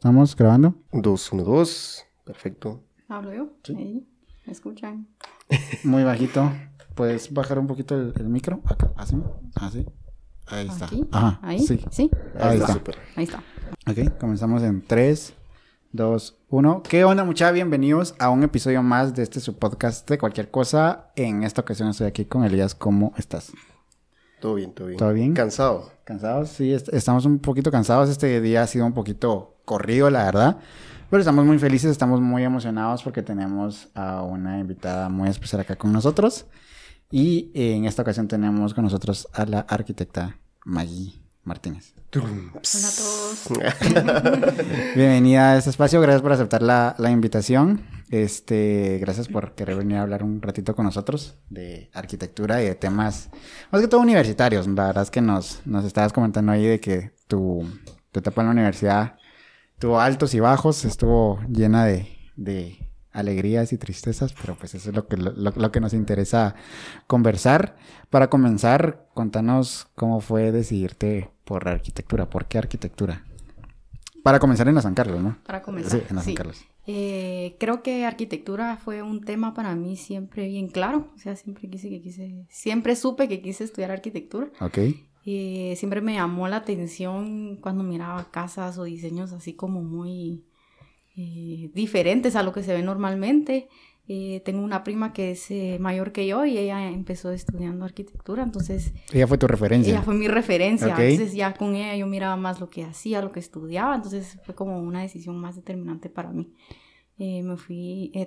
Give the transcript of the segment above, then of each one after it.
¿Estamos grabando? 2, 1, 2. Perfecto. ¿Hablo yo? Sí. Ahí. ¿Me escuchan? Muy bajito. ¿Puedes bajar un poquito el micro? Acá, así. Así. Ahí está. ¿Aquí? Ajá. ¿Ahí? Sí. ¿Sí? Ahí está. Super. Ahí está. Ok, comenzamos en 3, 2, 1. ¿Qué onda, muchachos? Bienvenidos a un episodio más de este subpodcast de cualquier cosa. En esta ocasión estoy aquí con Elías. ¿Cómo estás? Todo bien. ¿Todo bien? ¿Cansado? Sí, estamos un poquito cansados. Este día ha sido un poquito corrido, la verdad. Pero estamos muy felices, estamos muy emocionados porque tenemos a una invitada muy especial acá con nosotros. Y en esta ocasión tenemos con nosotros a la arquitecta Maggie Martínez. ¡Turum! Hola a todos. Bienvenida a este espacio. Gracias por aceptar la invitación. Gracias por querer venir a hablar un ratito con nosotros de arquitectura y de temas, más que todo universitarios. La verdad es que nos estabas comentando ahí de que tu etapa en la universidad tuvo altos y bajos, estuvo llena de alegrías y tristezas, pero pues eso es lo que nos interesa conversar. Para comenzar, contanos cómo fue decidirte por arquitectura. ¿Por qué arquitectura? Para comenzar en la San Carlos, ¿no? Para comenzar, sí. En la San Carlos. Creo que arquitectura fue un tema para mí siempre bien claro, o sea, siempre supe que quise estudiar arquitectura. Okay. Siempre me llamó la atención cuando miraba casas o diseños así como muy diferentes a lo que se ve normalmente. Tengo una prima que es mayor que yo y ella empezó estudiando arquitectura, entonces... ¿Ella fue tu referencia? Ella fue mi referencia. Okay. Entonces ya con ella yo miraba más lo que hacía, lo que estudiaba, entonces fue como una decisión más determinante para mí.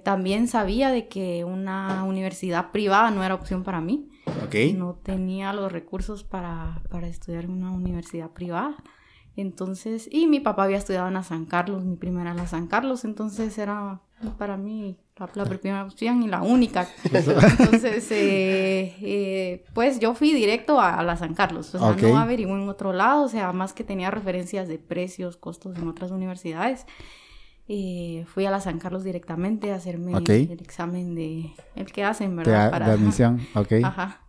También sabía de que una universidad privada no era opción para mí. Okay. No tenía los recursos para estudiar en una universidad privada. Entonces, y mi papá había estudiado en la San Carlos, mi primera en la San Carlos, entonces era para mí la primera opción y la única. Entonces, pues yo fui directo a la San Carlos, o sea, okay, no averigué en otro lado, o sea, más que tenía referencias de precios, costos en otras universidades. Fui a la San Carlos directamente a hacerme, okay, el examen el que hacen, ¿verdad? De admisión, ok. Ajá.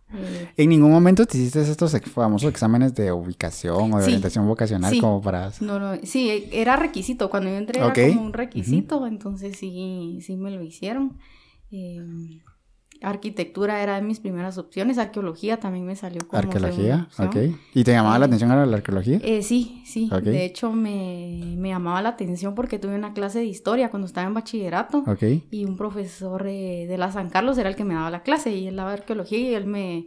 ¿En ningún momento te hiciste estos famosos exámenes de ubicación o de orientación vocacional, sí, como para...? No, sí, era requisito. Cuando yo entré, okay, era como un requisito, uh-huh, entonces sí me lo hicieron. Arquitectura era de mis primeras opciones. Arqueología también me salió como ¿Arqueología? Ok. ¿Y te llamaba la atención la arqueología? Sí. Okay. De hecho, me llamaba la atención porque tuve una clase de historia cuando estaba en bachillerato. Ok. Y un profesor de la San Carlos era el que me daba la clase y él daba arqueología y él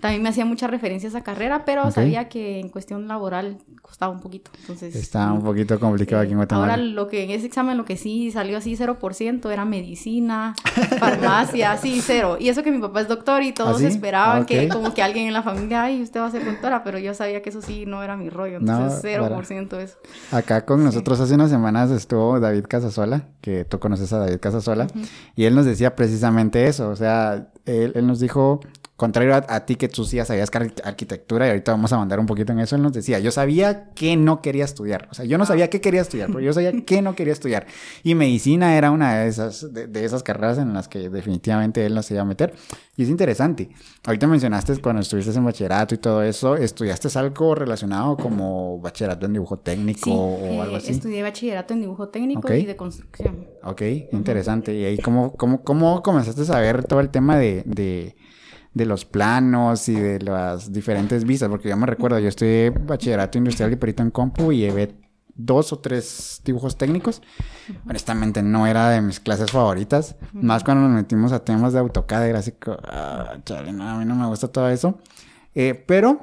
también me hacía muchas referencias a esa carrera, pero okay, sabía que en cuestión laboral costaba un poquito, entonces... Estaba un poquito complicado aquí en Guatemala. Ahora, en ese examen, lo que sí salió así 0% era medicina, farmacia, sí, 0. Y eso que mi papá es doctor y todos, ¿ah, sí?, esperaban, okay, que como que alguien en la familia, ay, usted va a ser doctora, pero yo sabía que eso sí no era mi rollo, entonces 0% eso. Acá con nosotros hace unas semanas estuvo David Casasola, que tú conoces a David Casasola, uh-huh, y él nos decía precisamente eso, o sea, él nos dijo... Contrario a ti, que tú sí sabías que arquitectura, y ahorita vamos a mandar un poquito en eso, él nos decía, yo sabía que no quería estudiar. O sea, yo no sabía qué quería estudiar, pero yo sabía que no quería estudiar. Y medicina era una de esas carreras en las que definitivamente él no se iba a meter. Y es interesante. Ahorita mencionaste cuando estuviste en bachillerato y todo eso, ¿estudiaste algo relacionado como bachillerato en dibujo técnico, sí, o algo así? Estudié bachillerato en dibujo técnico, okay, y de construcción. Ok, interesante. ¿Y ahí cómo comenzaste a saber todo el tema de los planos y de las diferentes vistas? Porque yo me recuerdo, yo estudié bachillerato industrial y perito en compu y llevé 2 o 3 dibujos técnicos. Uh-huh. Honestamente no era de mis clases favoritas. Uh-huh. Más cuando nos metimos a temas de AutoCAD, era así como, chale, no, a mí no me gusta todo eso. Pero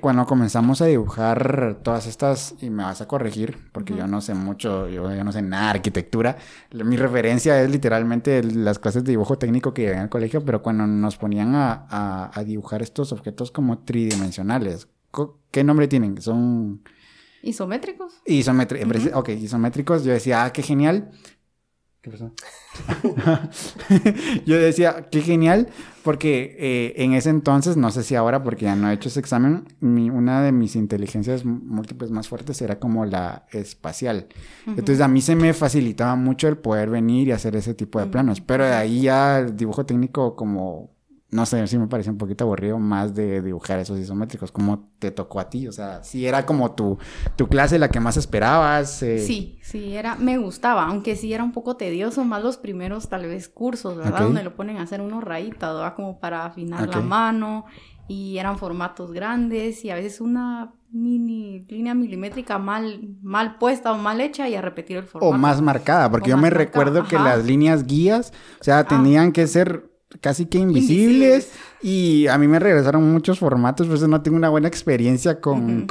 cuando comenzamos a dibujar todas estas, y me vas a corregir porque yo no sé mucho, yo no sé nada de arquitectura, mi referencia es literalmente las clases de dibujo técnico que llevé en el colegio, pero cuando nos ponían a dibujar estos objetos como tridimensionales, ¿qué nombre tienen? Son... Isométricos. Uh-huh. Ok, isométricos. Yo decía, qué genial. ¿Qué pasó? Yo decía, qué genial, porque en ese entonces, no sé si ahora porque ya no he hecho ese examen, una de mis inteligencias múltiples más fuertes era como la espacial. Uh-huh. Entonces a mí se me facilitaba mucho el poder venir y hacer ese tipo de planos, pero de ahí ya el dibujo técnico como no sé, sí me parecía un poquito aburrido más de dibujar esos isométricos. ¿Cómo te tocó a ti? O sea, ¿sí era como tu clase la que más esperabas? Sí, era, me gustaba, aunque sí era un poco tedioso, más los primeros tal vez cursos, ¿verdad? Okay. Donde lo ponen a hacer unos rayitas, ¿verdad? Como para afinar la mano, y eran formatos grandes, y a veces una mini línea milimétrica mal puesta o mal hecha y a repetir el formato. O más marcada, porque yo me recuerdo que las líneas guías, o sea, tenían que ser casi que invisibles, y a mí me regresaron muchos formatos, por eso no tengo una buena experiencia con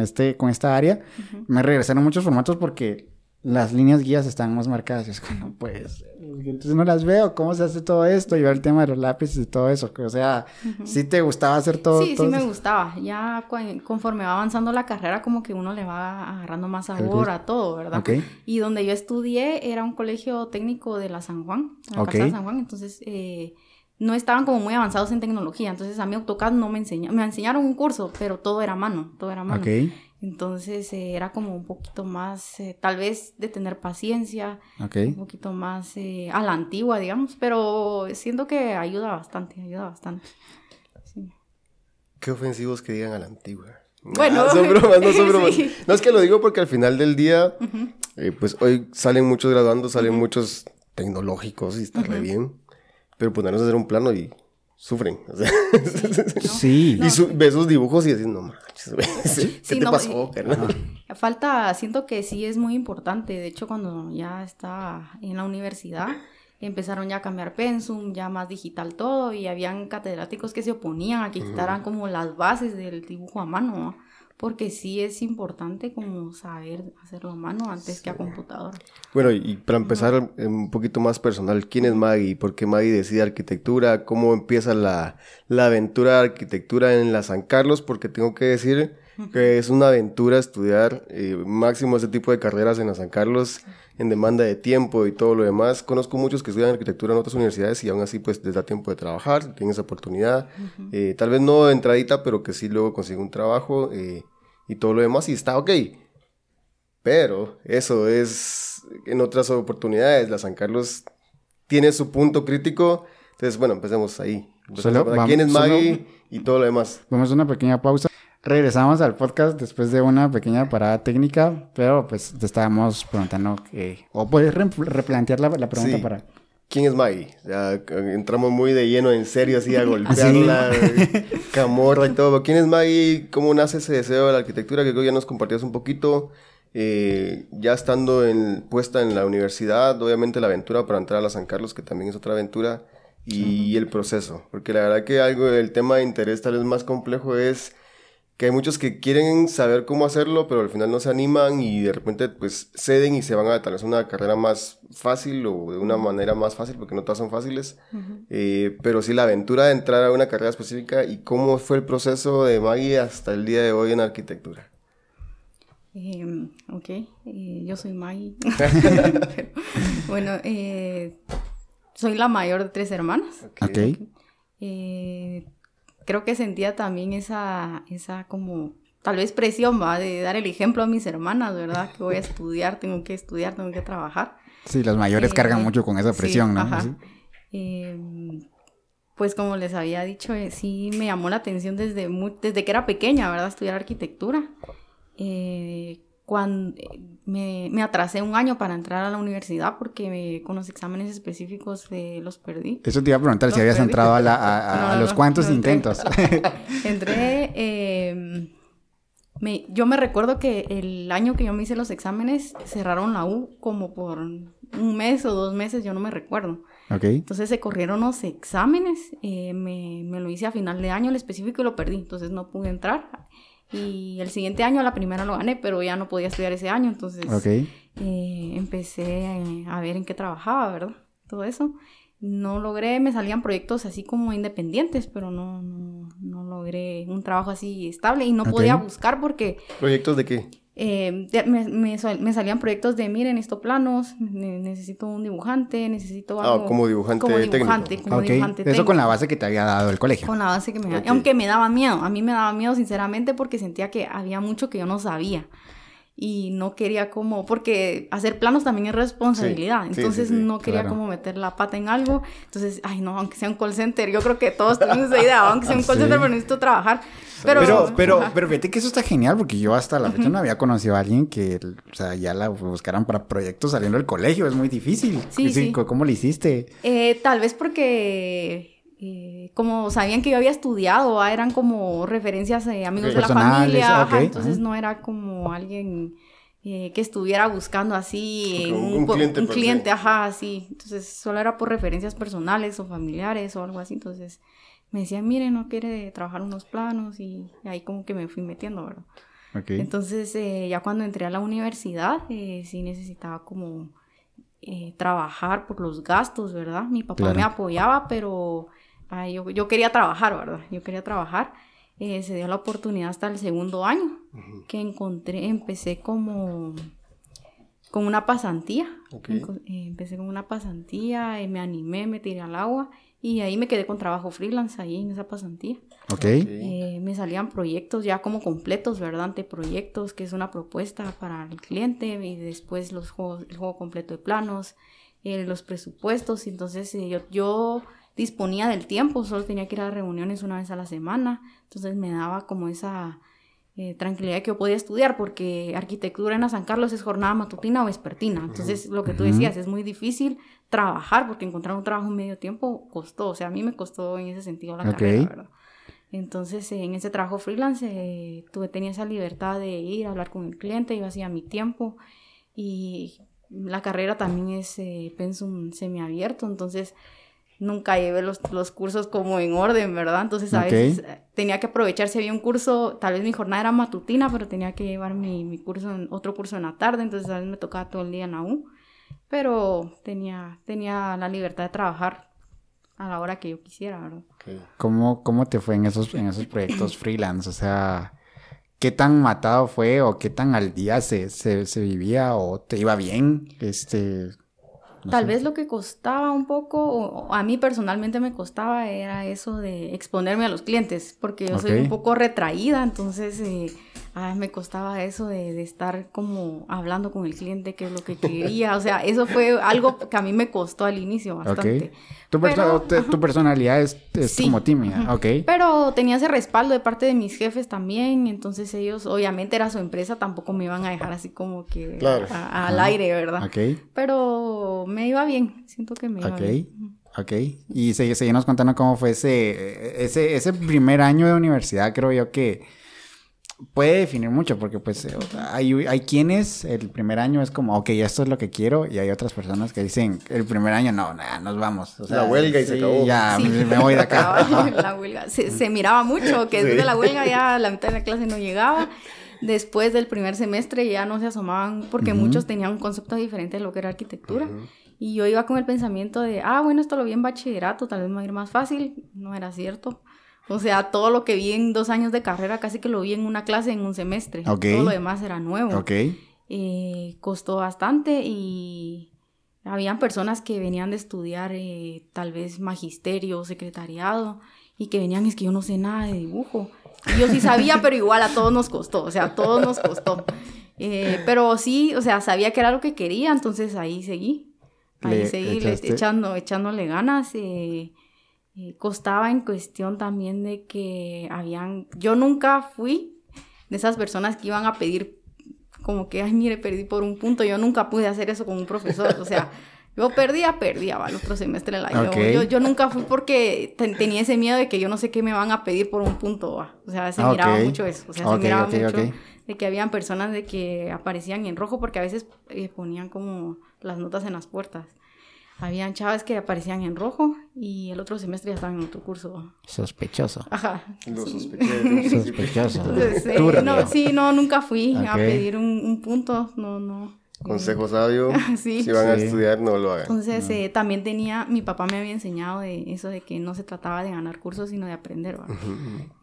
esta área. Uh-huh. Me regresaron muchos formatos porque las líneas guías están más marcadas, y es como, pues, entonces no las veo, ¿cómo se hace todo esto? Y ver el tema de los lápices y todo eso, o sea, ¿sí te gustaba hacer todo? Sí, me gustaba, ya conforme va avanzando la carrera, como que uno le va agarrando más sabor a todo, ¿verdad? Okay. Y donde yo estudié era un colegio técnico de la San Juan, de la Casa de San Juan, entonces no estaban como muy avanzados en tecnología, entonces a mí AutoCAD no me enseñaron, me enseñaron un curso, pero todo era a mano. Okay. Entonces era como un poquito más, tal vez de tener paciencia, un poquito más a la antigua, digamos, pero siento que ayuda bastante. Sí. Qué ofensivos que digan a la antigua. Bueno, son bromas, no son bromas. Sí. No, es que lo digo porque al final del día, pues hoy salen muchos graduandos, salen muchos tecnológicos y está re bien, pero ponernos a hacer un plano y sufren, o sea, y ves sus dibujos y decís, no manches, ¿qué te pasó, carnal? Falta, siento que sí es muy importante, de hecho cuando ya estaba en la universidad, empezaron ya a cambiar pensum, ya más digital todo, y habían catedráticos que se oponían a que quitaran como las bases del dibujo a mano, ¿no? Porque sí es importante como saber hacerlo a mano antes que a computador. Bueno, y para empezar un poquito más personal, ¿quién es Maggie? ¿Por qué Maggie decide arquitectura? ¿Cómo empieza la aventura de arquitectura en la San Carlos? Porque tengo que decir que es una aventura estudiar máximo ese tipo de carreras en la San Carlos, en demanda de tiempo y todo lo demás. Conozco muchos que estudian arquitectura en otras universidades y aún así pues les da tiempo de trabajar, tienen esa oportunidad, tal vez no de entradita, pero que sí luego consigue un trabajo y todo lo demás y está ok. Pero eso es en otras oportunidades, la San Carlos tiene su punto crítico, entonces bueno, empecemos ahí. ¿Quién es Maggie y todo lo demás? Vamos a una pequeña pausa. Regresamos al podcast después de una pequeña parada técnica, pero pues te estábamos preguntando, o puedes replantear la pregunta para... ¿Quién es Maggie? Ya, entramos muy de lleno, en serio, así a golpearla, camorra y todo. ¿Quién es Maggie? ¿Cómo nace ese deseo de la arquitectura? Que creo que ya nos compartías un poquito, ya estando puesta en la universidad, obviamente la aventura para entrar a la San Carlos, que también es otra aventura, y el proceso. Porque la verdad que el tema de interés tal vez más complejo es... que hay muchos que quieren saber cómo hacerlo, pero al final no se animan y de repente pues ceden y se van a tal vez una carrera más fácil o de una manera más fácil, porque no todas son fáciles. Pero sí, la aventura de entrar a una carrera específica y cómo fue el proceso de Maggie hasta el día de hoy en arquitectura. Yo soy Maggie. Pero, bueno, soy la mayor de 3 hermanas. Creo que sentía también esa como, tal vez presión, ¿va? De dar el ejemplo a mis hermanas, ¿verdad? Que voy a estudiar, tengo que trabajar. Sí, las mayores cargan mucho con esa presión, ¿no? Ajá. ¿Sí? Pues como les había dicho, sí me llamó la atención desde que era pequeña, ¿verdad? Estudiar arquitectura. Cuando me atrasé un año para entrar a la universidad porque con los exámenes específicos los perdí. Eso te iba a preguntar, si habías entrado a los cuantos intentos. Entré, yo me recuerdo que el año que yo me hice los exámenes, cerraron la U como por un mes o 2 meses, yo no me recuerdo. Okay. Entonces se corrieron los exámenes, me lo hice a final de año el específico y lo perdí, entonces no pude entrar. Y el siguiente año, la primera lo gané, pero ya no podía estudiar ese año, entonces empecé a ver en qué trabajaba, ¿verdad? Todo eso. No logré, me salían proyectos así como independientes, pero no logré un trabajo así estable y no podía buscar porque... ¿Proyectos de qué? Me salían proyectos de, miren, estos planos, necesito un dibujante, necesito algo... Ah, como dibujante técnico. Eso con la base que te había dado el colegio. Con la base que me había... Aunque me daba miedo, a mí me daba miedo sinceramente porque sentía que había mucho que yo no sabía. y no quería como, porque hacer planos también es responsabilidad, sí, entonces no quería como meter la pata en algo, entonces, ay no, aunque sea un call center, yo creo que todos tenemos esa idea, aunque sea un call center, pero necesito trabajar. Pero fíjate que eso está genial, porque yo hasta la fecha no había conocido a alguien que, o sea, ya la buscaran para proyectos saliendo del colegio, es muy difícil. Sí. ¿Cómo le hiciste? Tal vez porque... como sabían que yo había estudiado, eran como referencias amigos de la familia, entonces no era como alguien que estuviera buscando así un cliente, así, entonces solo era por referencias personales o familiares o algo así, entonces me decían, miren, no quiere trabajar unos planos y ahí como que me fui metiendo, ¿verdad? Okay. Entonces ya cuando entré a la universidad sí necesitaba como trabajar por los gastos, ¿verdad? Mi papá me apoyaba, pero... Ay, yo quería trabajar, ¿verdad? Se dio la oportunidad hasta el segundo año, que empecé como con una pasantía. Okay. Empecé con una pasantía, me animé, me tiré al agua y ahí me quedé con trabajo freelance ahí en esa pasantía. Okay. Me salían proyectos ya como completos, ¿verdad? Anteproyectos, que es una propuesta para el cliente y después los juegos, el juego completo de planos, los presupuestos. Entonces yo disponía del tiempo, solo tenía que ir a reuniones una vez a la semana, entonces me daba como esa tranquilidad que yo podía estudiar, porque arquitectura en San Carlos es jornada matutina o vespertina, entonces lo que tú decías, es muy difícil trabajar, porque encontrar un trabajo en medio tiempo costó, o sea, a mí me costó en ese sentido la carrera, ¿verdad? Entonces en ese trabajo freelance tenía esa libertad de ir a hablar con el cliente, yo hacía mi tiempo, y la carrera también es pensum semiabierto, entonces... Nunca llevé los cursos como en orden, ¿verdad? Entonces, a veces tenía que aprovechar si había un curso, tal vez mi jornada era matutina, pero tenía que llevar mi curso, otro curso en la tarde, entonces a veces me tocaba todo el día en la U, pero tenía la libertad de trabajar a la hora que yo quisiera, ¿verdad? Okay. ¿Cómo te fue en esos proyectos freelance? O sea, ¿qué tan matado fue o qué tan al día se vivía o te iba bien? Tal vez lo que costaba un poco, o a mí personalmente me costaba, era eso de exponerme a los clientes, porque yo soy un poco retraída, entonces me costaba eso de estar como hablando con el cliente, qué es lo que quería, o sea, eso fue algo que a mí me costó al inicio bastante. Okay. Tu personalidad es como tímida, pero tenía ese respaldo de parte de mis jefes también, entonces ellos, obviamente era su empresa, tampoco me iban a dejar así como que al aire, ¿verdad? Okay. Pero me iba bien, siento que me iba bien. Ok, y seguimos contando cómo fue ese primer año de universidad, creo yo que puede definir mucho, porque pues hay quienes el primer año es como, ok, esto es lo que quiero, y hay otras personas que dicen, el primer año nos vamos. O sea, la huelga y se acabó. Ya, me voy de acá. La huelga, se miraba mucho, que desde la huelga ya la mitad de la clase no llegaba. Después del primer semestre ya no se asomaban, porque muchos tenían un concepto diferente de lo que era arquitectura. Y yo iba con el pensamiento de, bueno, esto lo vi en bachillerato, tal vez me va a ir más fácil. No era cierto. O sea, todo lo que vi en 2 años de carrera casi que lo vi en una clase en un semestre. Okay. Todo lo demás era nuevo. Okay. Costó bastante y habían personas que venían de estudiar tal vez magisterio, secretariado, y que venían, es que yo no sé nada de dibujo. Yo sí sabía, pero igual a todos nos costó, o sea, a todos nos costó. Pero sí, o sea, sabía que era lo que quería, entonces ahí seguí. Echándole ganas. Costaba en cuestión también de que yo nunca fui de esas personas que iban a pedir como que, ay, mire, perdí por un punto. Yo nunca pude hacer eso con un profesor, o sea, yo perdía, va, el otro semestre la llevo. Okay. Yo nunca fui porque tenía ese miedo de que yo no sé qué me van a pedir por un punto, va. O sea, se miraba mucho eso, o sea, se miraba mucho de que habían personas de que aparecían en rojo porque a veces ponían como las notas en las puertas. Habían chavas que aparecían en rojo y el otro semestre ya estaban en otro curso. Sospechoso. Ajá. Sospechoso. Entonces, nunca fui a pedir un punto, no. Consejo sabio, si van a estudiar, no lo hagan. Entonces, también mi papá me había enseñado de eso de que no se trataba de ganar cursos, sino de aprender, ¿verdad?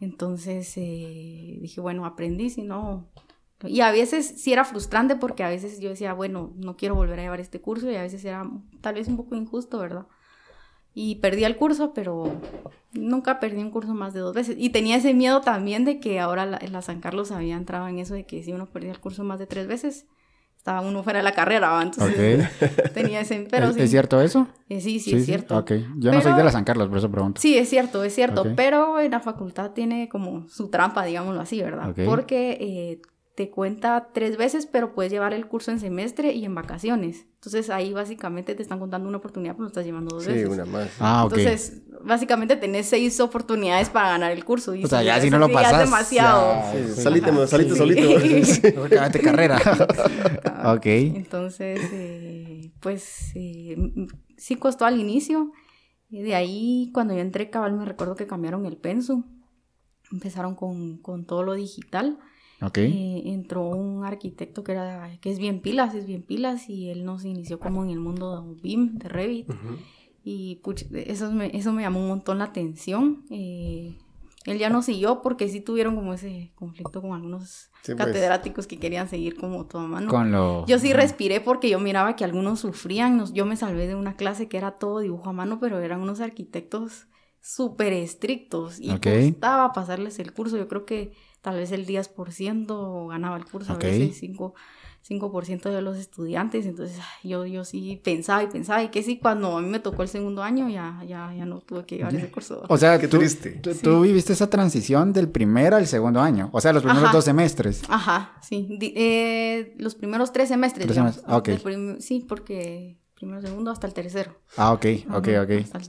Entonces, dije, bueno, aprendí, si no... Y a veces sí era frustrante porque a veces yo decía, bueno, no quiero volver a llevar este curso y a veces era tal vez un poco injusto, ¿verdad? y perdí el curso, pero nunca perdí un curso más de 2 veces. Y tenía ese miedo también de que ahora la San Carlos había entrado en eso de que si uno perdía el curso más de 3 veces, estaba uno fuera de la carrera, entonces okay. Tenía ese... Pero ¿Es cierto eso? Sí, es cierto. Okay. Yo no soy de la San Carlos, por eso pregunto. Sí, es cierto, okay. Pero en la facultad tiene como su trampa, digámoslo así, ¿verdad? Okay. Porque te cuenta 3 veces, pero puedes llevar el curso en semestre y en vacaciones. Entonces, ahí básicamente te están contando una oportunidad, pero lo estás llevando 2 veces. Sí, una más. Ah, ok. Entonces, básicamente tenés 6 oportunidades para ganar el curso. Y o sea, ya si no lo pasas. Ya es demasiado. Sí. Salite solito. Sí. Acabate carrera. Ok. Entonces, sí costó al inicio. Y de ahí, cuando yo entré cabal, me recuerdo que cambiaron el pensum. Empezaron con todo lo digital. Okay. Entró un arquitecto que es bien pilas, y él nos inició como en el mundo de BIM, de Revit, uh-huh. Y eso me llamó un montón la atención. Él ya no siguió porque sí tuvieron como ese conflicto con algunos catedráticos que querían seguir como toda mano. Yo sí respiré porque yo miraba que algunos sufrían. Yo me salvé de una clase que era todo dibujo a mano, pero eran unos arquitectos súper estrictos y costaba pasarles el curso. Yo creo que tal vez el 10% ganaba el curso, a veces 5% de los estudiantes. Entonces yo sí pensaba, y que sí, cuando a mí me tocó el segundo año ya no tuve que llevar ese curso. O sea, tú viviste esa transición del primer al segundo año, o sea, los primeros 2 semestres. Ajá, sí, los primeros 3 semestres, digamos. Okay. Sí, porque... primero, segundo, hasta el tercero. Ah, ok.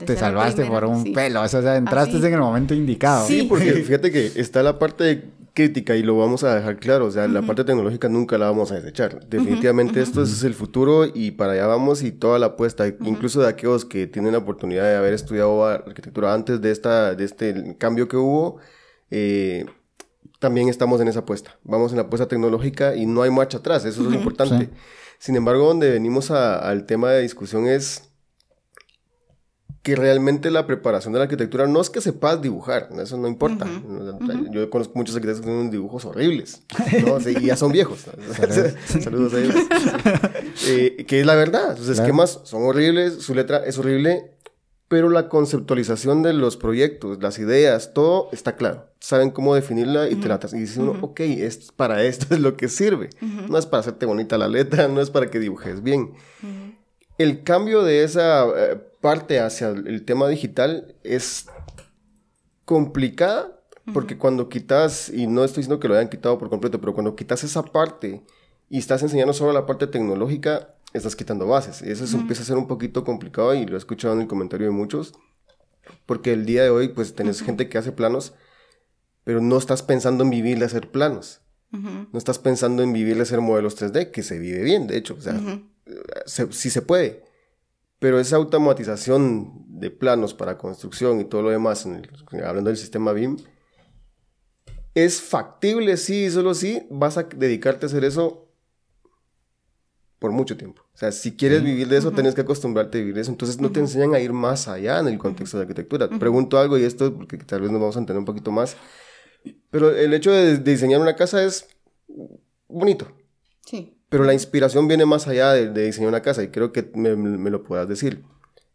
Te salvaste primero, por un pelo. O sea, entraste en el momento indicado. Sí, porque fíjate que está la parte crítica y lo vamos a dejar claro. O sea, la parte tecnológica nunca la vamos a desechar. Definitivamente esto es el futuro y para allá vamos, y toda la apuesta, incluso de aquellos que tienen la oportunidad de haber estudiado arquitectura antes de este cambio que hubo, también estamos en esa apuesta. Vamos en la apuesta tecnológica y no hay marcha atrás. Eso es lo importante. Sí. Sin embargo, donde venimos al tema de discusión es que realmente la preparación de la arquitectura no es que sepas dibujar, eso no importa. Yo conozco muchos arquitectos que tienen dibujos horribles, ¿no? Sí, y ya son viejos. Saludos a ellos. Que es la verdad, sus esquemas son horribles, su letra es horrible, pero la conceptualización de los proyectos, las ideas, todo está claro. Saben cómo definirla y te la y dicen, ok, para esto es lo que sirve. No es para hacerte bonita la letra, no es para que dibujes bien. El cambio de esa parte hacia el tema digital es complicada, porque cuando quitas, y no estoy diciendo que lo hayan quitado por completo, pero cuando quitas esa parte y estás enseñando solo la parte tecnológica, estás quitando bases. Eso empieza a ser un poquito complicado, y lo he escuchado en el comentario de muchos, porque el día de hoy pues tenés gente que hace planos, pero no estás pensando en vivirle a hacer planos. No estás pensando en vivirle a hacer modelos 3D, que se vive bien, de hecho. O sea, sí se puede. Pero esa automatización de planos para construcción y todo lo demás, hablando del sistema BIM, es factible, sí, solo sí, vas a dedicarte a hacer eso por mucho tiempo. O sea, si quieres vivir de eso, tienes que acostumbrarte a vivir de eso. Entonces, no te enseñan a ir más allá en el contexto de arquitectura. Pregunto algo, y esto porque tal vez nos vamos a entender un poquito más. Pero el hecho de diseñar una casa es bonito. Sí. Pero la inspiración viene más allá de diseñar una casa, y creo que me lo puedas decir.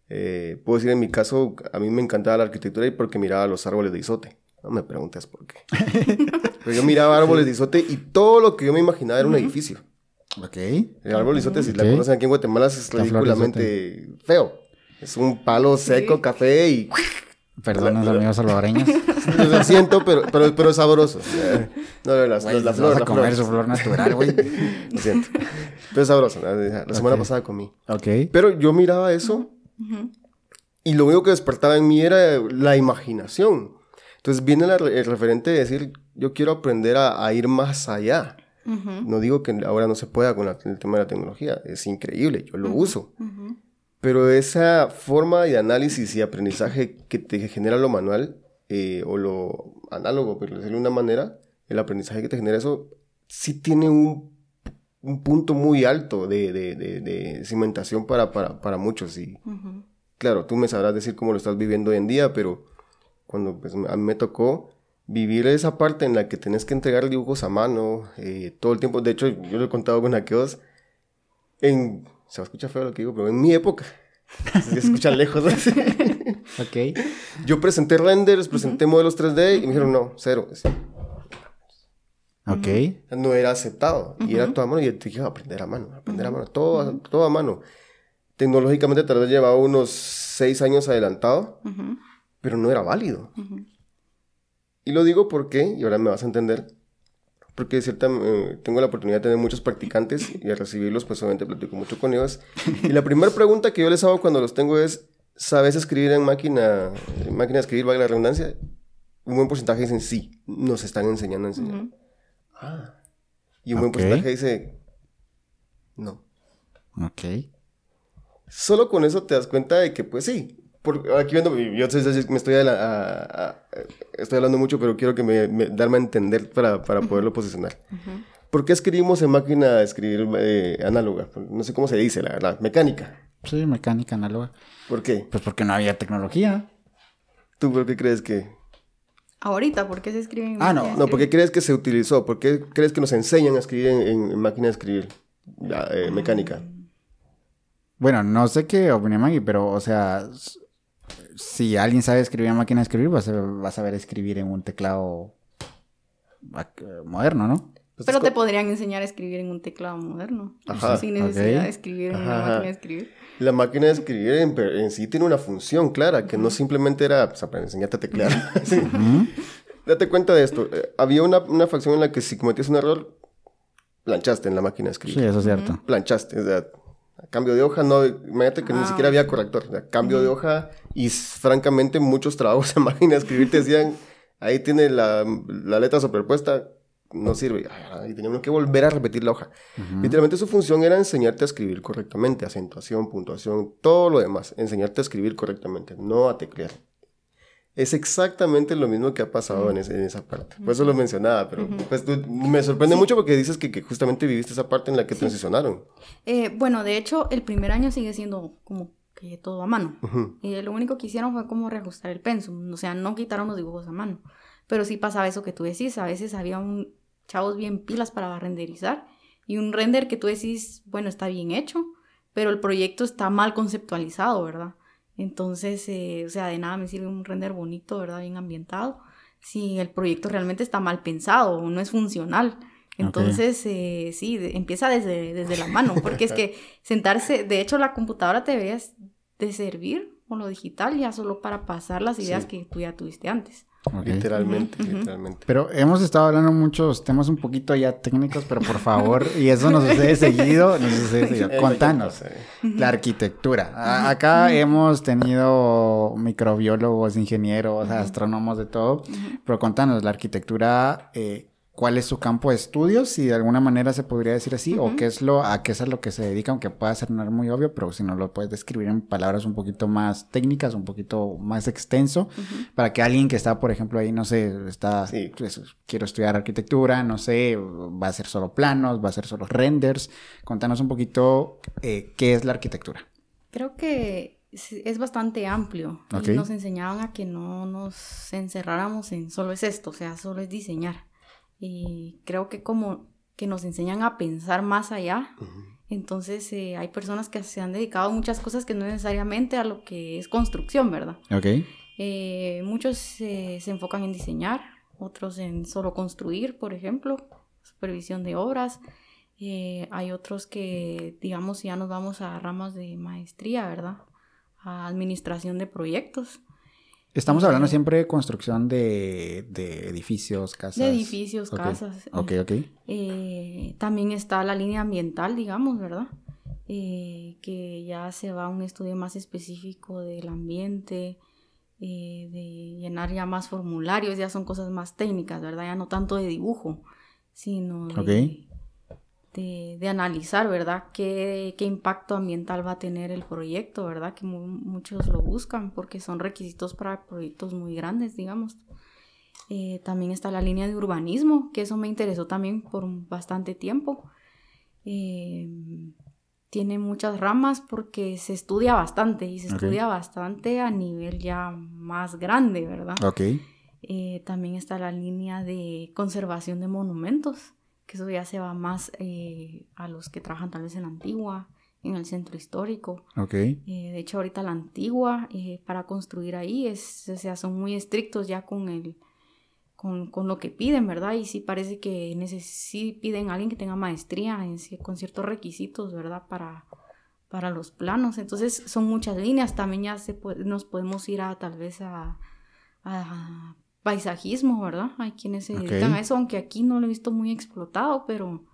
Puedo decir, en mi caso, a mí me encantaba la arquitectura y porque miraba los árboles de isote. No me preguntes por qué. Pero yo miraba árboles de isote y todo lo que yo me imaginaba era un edificio. Okay. El árbol isote, si la conocen aquí en Guatemala, es ridículamente feo. Es un palo seco, café y... Perdón, los amigos salvadoreños. Lo siento, pero es sabroso. No, la flor. Vas a comer su flor natural, güey. Lo siento. Pero es sabroso. La semana pasada comí. Okay. Pero yo miraba eso y lo único que despertaba en mí era la imaginación. Entonces viene el referente de decir, yo quiero aprender a ir más allá. No digo que ahora no se pueda con el tema de la tecnología, es increíble, yo lo uso, pero esa forma de análisis y aprendizaje que te genera lo manual, o lo análogo, por decirlo de una manera, el aprendizaje que te genera eso, sí tiene un punto muy alto de cimentación para muchos, y claro, tú me sabrás decir cómo lo estás viviendo hoy en día, pero cuando a mí me tocó vivir esa parte en la que tenés que entregar dibujos a mano, todo el tiempo. De hecho, yo lo he contado con aquellos, se va a escuchar feo lo que digo, pero en mi época, Se escucha lejos, así. Ok. Yo presenté renders, presenté modelos 3D y me dijeron, no, cero. Así. Ok. No era aceptado. Y era todo a mano. Y yo dije, aprender a mano. Todo a mano. Tecnológicamente tal vez llevaba unos 6 años adelantado. Pero no era válido. Y lo digo porque, y ahora me vas a entender, porque de cierta, tengo la oportunidad de tener muchos practicantes y al recibirlos, pues obviamente platico mucho con ellos. Y la primera pregunta que yo les hago cuando los tengo es, ¿sabes escribir en máquina de escribir, valga la redundancia? Un buen porcentaje dicen, sí, nos están enseñando a enseñar. Y un buen porcentaje dice, no. Ok. Solo con eso te das cuenta de que, pues sí. Aquí viendo, yo me estoy hablando mucho, pero quiero que darme a entender para poderlo posicionar. Uh-huh. ¿Por qué escribimos en máquina de escribir análoga? No sé cómo se dice, la verdad. ¿Mecánica? Sí, mecánica análoga. ¿Por qué? Pues porque no había tecnología. ¿Tú por qué crees que...? Ahorita, ¿por qué se escribe en máquina de escribir? No, ¿por qué crees que se utilizó? ¿Por qué crees que nos enseñan a escribir en máquina de escribir mecánica? Bueno, no sé qué opina Maggie, pero, o sea... Si alguien sabe escribir en máquina de escribir, va a saber escribir en un teclado moderno, ¿no? Pero te podrían enseñar a escribir en un teclado moderno. Ajá, sin necesidad de escribir en una máquina de escribir. La máquina de escribir en sí tiene una función clara, que no simplemente era, pues, para enseñarte a teclear. Date cuenta de esto. Había una facción en la que si cometías un error, planchaste en la máquina de escribir. Sí, eso es cierto. Planchaste, o sea... Cambio de hoja, no, imagínate que ni siquiera había corrector. O sea, cambio de hoja y francamente muchos trabajos en máquina de escribir te decían, ahí tiene la letra superpuesta, no sirve. Y teníamos que volver a repetir la hoja. Literalmente su función era enseñarte a escribir correctamente, acentuación, puntuación, todo lo demás. Enseñarte a escribir correctamente, no a teclear. Es exactamente lo mismo que ha pasado en esa parte. Por eso lo mencionaba, pero pues, me sorprende mucho porque dices que justamente viviste esa parte en la que transicionaron. Bueno, de hecho, el primer año sigue siendo como que todo a mano. Y lo único que hicieron fue como reajustar el pensum. O sea, no quitaron los dibujos a mano. Pero sí pasaba eso que tú decís. A veces había chavos bien pilas para renderizar. Y un render que tú decís, bueno, está bien hecho, pero el proyecto está mal conceptualizado, ¿verdad? Entonces, o sea, de nada me sirve un render bonito, ¿verdad? Bien ambientado. Si el proyecto realmente está mal pensado o no es funcional. Entonces, sí, empieza desde la mano. Porque es que sentarse... De hecho, la computadora te debería de servir con lo digital ya solo para pasar las ideas que tú ya tuviste antes. Okay. Literalmente. Pero hemos estado hablando muchos temas un poquito ya técnicos, pero por favor, y eso nos sucede seguido, contanos, la arquitectura. Acá hemos tenido microbiólogos, ingenieros, astrónomos, de todo, pero contanos, la arquitectura, ¿cuál es su campo de estudios? Si de alguna manera se podría decir así, o qué es a lo que se dedica, aunque pueda sonar muy obvio, pero si no lo puedes describir en palabras un poquito más técnicas, un poquito más extenso, para que alguien que está, por ejemplo, ahí, no sé, quiero estudiar arquitectura, no sé, va a ser solo planos, va a ser solo renders. Contanos un poquito qué es la arquitectura. Creo que es bastante amplio. Okay. Y nos enseñaban a que no nos encerráramos en solo es esto, o sea, solo es diseñar. Y creo que como que nos enseñan a pensar más allá. Entonces, hay personas que se han dedicado a muchas cosas que no necesariamente a lo que es construcción, ¿verdad? Ok. Muchos se enfocan en diseñar, otros en solo construir, por ejemplo, supervisión de obras. Hay otros que, digamos, ya nos vamos a ramas de maestría, ¿verdad? A administración de proyectos. Estamos hablando siempre de construcción de edificios, casas. De edificios, casas. Ok. También está la línea ambiental, digamos, ¿verdad? Que ya se va a un estudio más específico del ambiente, de llenar ya más formularios, ya son cosas más técnicas, ¿verdad? Ya no tanto de dibujo, sino de analizar, ¿verdad? ¿Qué impacto ambiental va a tener el proyecto, ¿verdad? Que muchos lo buscan porque son requisitos para proyectos muy grandes, digamos. También está la línea de urbanismo, que eso me interesó también por bastante tiempo. Tiene muchas ramas porque se estudia bastante y se estudia bastante a nivel ya más grande, ¿verdad? También está la línea de conservación de monumentos, que eso ya se va más a los que trabajan tal vez en la antigua, en el centro histórico. Okay. De hecho, ahorita la antigua, para construir ahí, son muy estrictos ya con lo que piden, ¿verdad? Y sí parece que piden a alguien que tenga maestría con ciertos requisitos, ¿verdad? Para los planos. Entonces, son muchas líneas. También ya nos podemos ir a paisajismo, ¿verdad? Hay quienes se dedican a eso, aunque aquí no lo he visto muy explotado, pero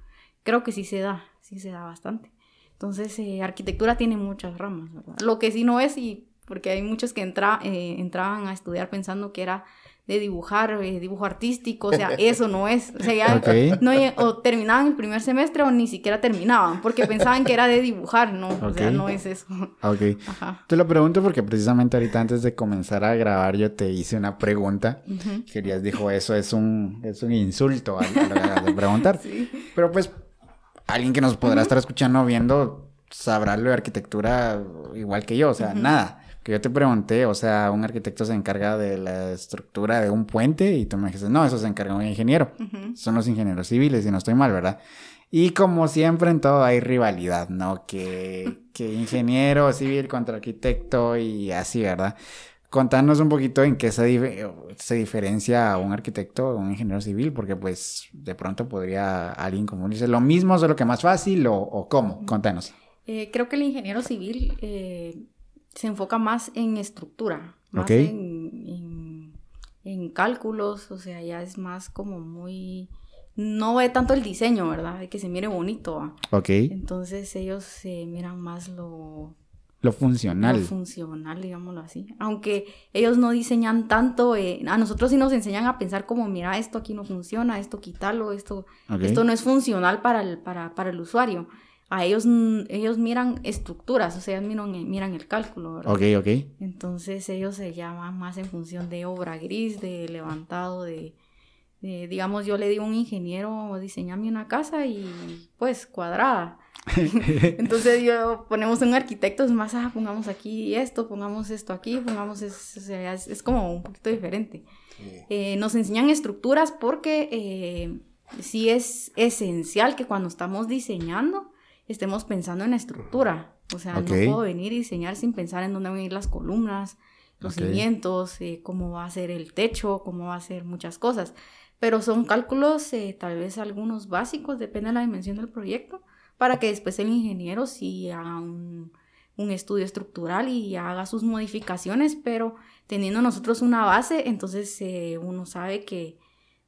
creo que sí se da bastante. Entonces, arquitectura tiene muchas ramas, ¿verdad? Lo que sí no es, y porque hay muchos que entraban a estudiar pensando que era de dibujar, dibujo artístico, o sea, eso no es. O sea, ya no, o terminaban el primer semestre o ni siquiera terminaban, porque pensaban que era de dibujar, no, o sea, no es eso. Ok. Ajá. Te lo pregunto porque precisamente ahorita antes de comenzar a grabar yo te hice una pregunta, que Elías dijo, eso es un insulto a lo que acabas de preguntar. Sí. Pero pues, alguien que nos podrá estar escuchando o viendo sabrá lo de arquitectura igual que yo, o sea, nada. Que yo te pregunté, o sea, un arquitecto se encarga de la estructura de un puente y tú me dijiste, no, eso se encarga un ingeniero. Son los ingenieros civiles, si no estoy mal, ¿verdad? Y como siempre en todo hay rivalidad, ¿no? Que ingeniero civil contra arquitecto y así, ¿verdad? Contanos un poquito en qué se diferencia a un arquitecto o un ingeniero civil, porque pues de pronto podría alguien como dice lo mismo, solo que más fácil o cómo, contanos. Creo que el ingeniero civil se enfoca más en estructura, más en cálculos, o sea, ya es más como muy... No ve tanto el diseño, ¿verdad? De que se mire bonito, ¿va? Ok. Entonces ellos se miran más lo funcional. Lo funcional, digámoslo así. Aunque ellos no diseñan tanto, a nosotros sí nos enseñan a pensar como, mira, esto aquí no funciona, esto quítalo, esto no es funcional para el usuario. A ellos miran estructuras, o sea, miran el cálculo, ¿verdad? Ok. Entonces ellos se llaman más en función de obra gris, de levantado, de digamos, yo le digo a un ingeniero, diseñame una casa y pues cuadrada. Entonces ponemos un arquitecto, es más, pongamos aquí esto, pongamos esto aquí, pongamos eso, o sea, es como un poquito diferente. Sí. Nos enseñan estructuras porque sí es esencial que cuando estamos diseñando estemos pensando en la estructura. O sea, no puedo venir y diseñar sin pensar en dónde van a ir las columnas, los cimientos, cómo va a ser el techo, cómo va a ser muchas cosas. Pero son cálculos, tal vez algunos básicos, depende de la dimensión del proyecto, para que después el ingeniero sí haga un estudio estructural y haga sus modificaciones, pero teniendo nosotros una base, entonces uno sabe que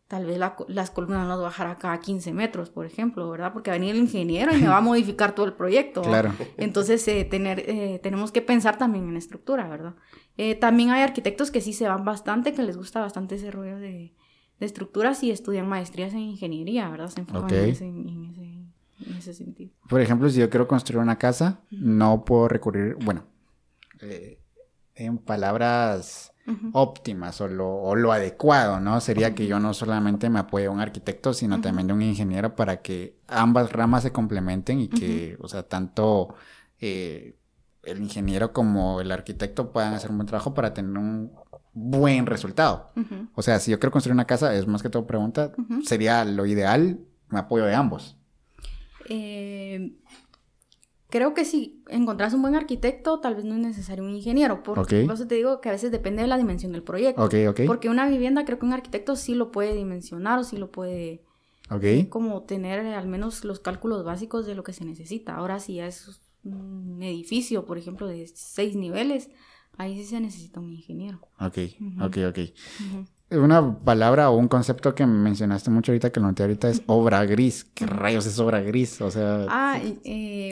tal vez las columnas las bajará cada 15 metros, por ejemplo, ¿verdad? Porque va a venir el ingeniero y me va a modificar todo el proyecto. Claro. Entonces, tenemos que pensar también en estructura, ¿verdad? También hay arquitectos que sí se van bastante, que les gusta bastante ese rollo de estructuras y estudian maestrías en ingeniería, ¿verdad? Se enfocan en ese sentido. Por ejemplo, si yo quiero construir una casa, no puedo recurrir, bueno, en palabras... óptimas o lo adecuado, ¿no? Sería que yo no solamente me apoye a un arquitecto, sino también de un ingeniero para que ambas ramas se complementen y que, o sea, tanto el ingeniero como el arquitecto puedan hacer un buen trabajo para tener un buen resultado. O sea, si yo quiero construir una casa, es más que todo pregunta, ¿sería lo ideal? ¿Me apoyo de ambos? Creo que si encontrás un buen arquitecto, tal vez no es necesario un ingeniero. Por eso te digo que a veces depende de la dimensión del proyecto. Okay. Porque una vivienda, creo que un arquitecto sí lo puede dimensionar o sí lo puede... como tener al menos los cálculos básicos de lo que se necesita. Ahora, si ya es un edificio, por ejemplo, de 6 niveles, ahí sí se necesita un ingeniero. Una palabra o un concepto que mencionaste mucho ahorita, que lo noté ahorita, es obra gris. ¿Qué rayos es obra gris? O sea...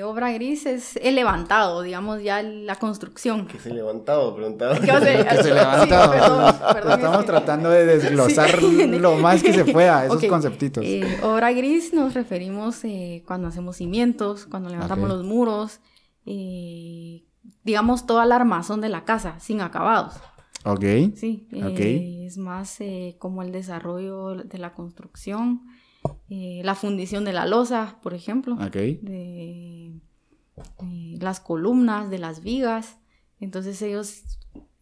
obra gris es el levantado, digamos, ya la construcción. ¿Qué es el levantado? Preguntaba. ¿Qué es el levantado? Sí, perdón, estamos tratando de desglosar lo más que se pueda, esos conceptitos. Obra gris nos referimos cuando hacemos cimientos, cuando levantamos los muros, digamos, toda la armazón de la casa, sin acabados. Es más como el desarrollo de la construcción, la fundición de la losa, por ejemplo, de las columnas, de las vigas. Entonces ellos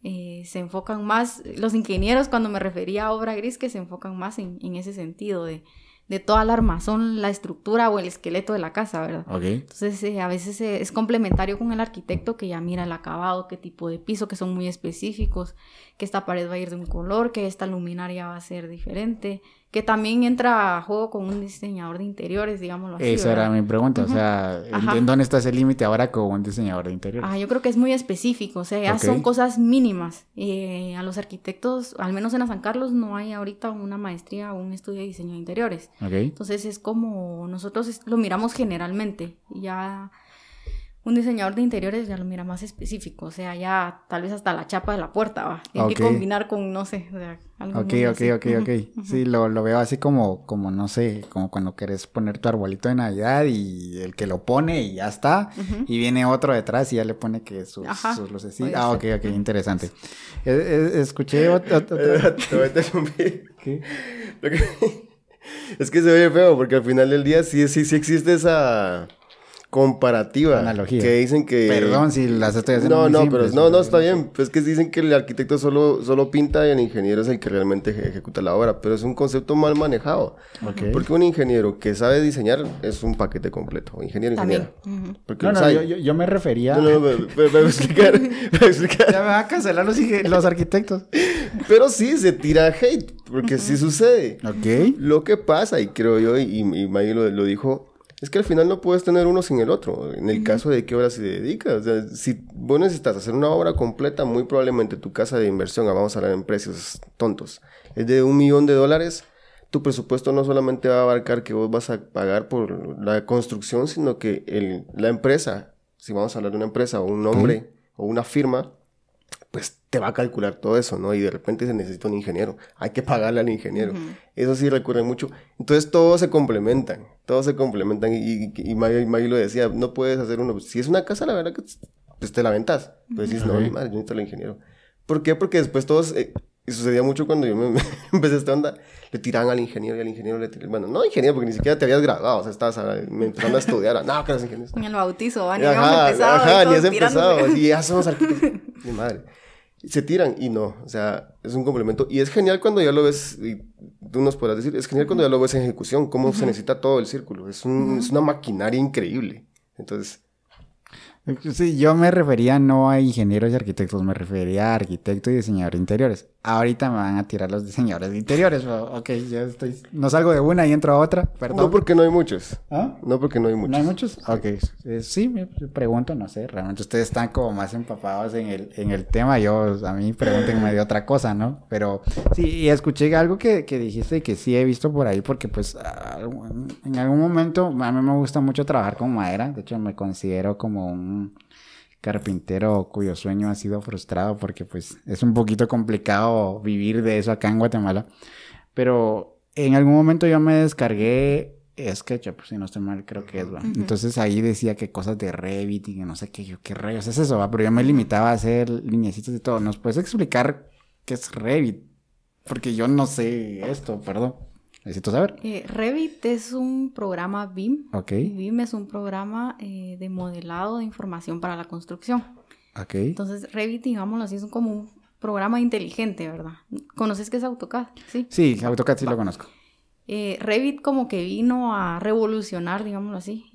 se enfocan más, los ingenieros, cuando me refería a obra gris, que se enfocan más en ese sentido de de toda la armazón, la estructura o el esqueleto de la casa, ¿verdad? Okay. Entonces, a veces es complementario con el arquitecto que ya mira el acabado, qué tipo de piso, que son muy específicos, que esta pared va a ir de un color, que esta luminaria va a ser diferente, que también entra a juego con un diseñador de interiores, digámoslo así. Esa era mi pregunta, uh-huh. O sea, ¿en dónde está ese límite ahora con un diseñador de interiores? Ah, yo creo que es muy específico, o sea, ya son cosas mínimas. A los arquitectos, al menos en la San Carlos, no hay ahorita una maestría o un estudio de diseño de interiores. Okay. Entonces es como nosotros lo miramos generalmente, ya un diseñador de interiores ya lo mira más específico, o sea, ya tal vez hasta la chapa de la puerta va, tiene que combinar con, no sé, o sea, algo uh-huh. Sí, lo veo así como no sé, como cuando querés poner tu arbolito de Navidad y el que lo pone y ya está, uh-huh. y viene otro detrás y ya le pone que sus lucecitas. Ah, ok, interesante. Escuché Es que se oye feo porque al final del día sí existe esa comparativa. Analogía. Que dicen que... Perdón si las estoy haciendo No, está bien. Pues que dicen que el arquitecto solo pinta y el ingeniero es el que realmente ejecuta la obra. Pero es un concepto mal manejado. Okay. Porque un ingeniero que sabe diseñar es un paquete completo. Ingeniero. Porque yo me refería... me voy a explicar. Ya me van a cancelar los arquitectos. Pero sí, se tira hate. Porque sí sucede. Ok. Lo que pasa, y creo yo, y Maggie lo dijo... Es que al final no puedes tener uno sin el otro, en el caso de qué obra se dedica. O sea, si vos necesitas hacer una obra completa, muy probablemente tu casa de inversión, vamos a hablar en precios tontos, es de $1,000,000, tu presupuesto no solamente va a abarcar que vos vas a pagar por la construcción, sino que la empresa, si vamos a hablar de una empresa o un hombre o una firma, pues te va a calcular todo eso, ¿no? Y de repente se necesita un ingeniero, hay que pagarle al ingeniero. Uh-huh. Eso sí recurre mucho. Entonces todos se complementan y Maggie lo decía, no puedes hacer uno. Si es una casa, la verdad que pues te la ventas. Pues dices, no, madre, yo necesito al ingeniero. ¿Por qué? Porque después todos, y sucedía mucho cuando yo me empecé esta onda, le tiraban al ingeniero y al ingeniero le tiraban. Bueno, no ingeniero, porque ni siquiera te habías graduado, o sea, estabas empezando a estudiar. No, que eres ingeniero. En el bautizo, van, ni has empezado. Y ya somos arquitectos. Mi madre. Se tiran y no, o sea, es un complemento. Y es genial cuando ya lo ves, y tú nos podrás decir, es genial cuando ya lo ves en ejecución, cómo se necesita todo el círculo. Es una maquinaria increíble. Entonces... Sí, yo me refería no a ingenieros y arquitectos, me refería a arquitectos y diseñadores interiores. Ahorita me van a tirar los diseñadores de interiores. Ok, ya estoy... No salgo de una y entro a otra, perdón. No porque no hay muchos. ¿Ah? No porque no hay muchos. ¿No hay muchos? Ok. Sí, me pregunto, no sé, realmente ustedes están como más empapados en el tema. A mí pregúntenme de otra cosa, ¿no? Pero sí, y escuché algo que dijiste que sí he visto por ahí porque pues en algún momento a mí me gusta mucho trabajar con madera. De hecho, me considero como un carpintero cuyo sueño ha sido frustrado porque pues es un poquito complicado vivir de eso acá en Guatemala, pero en algún momento yo me descargué Sketchup, si no estoy mal, creo que es, ¿va? Entonces ahí decía que cosas de Revit y que no sé qué, yo qué rayos es eso, ¿va? Pero yo me limitaba a hacer lineecitas y todo. ¿Nos puedes explicar qué es Revit? Porque yo no sé esto, perdón. Necesito saber. Revit es un programa BIM. Okay. BIM es un programa de modelado de información para la construcción. Okay. Entonces, Revit, digámoslo así, es como un programa inteligente, ¿verdad? ¿Conoces qué es AutoCAD? Sí, AutoCAD sí lo conozco. Revit como que vino a revolucionar, digámoslo así,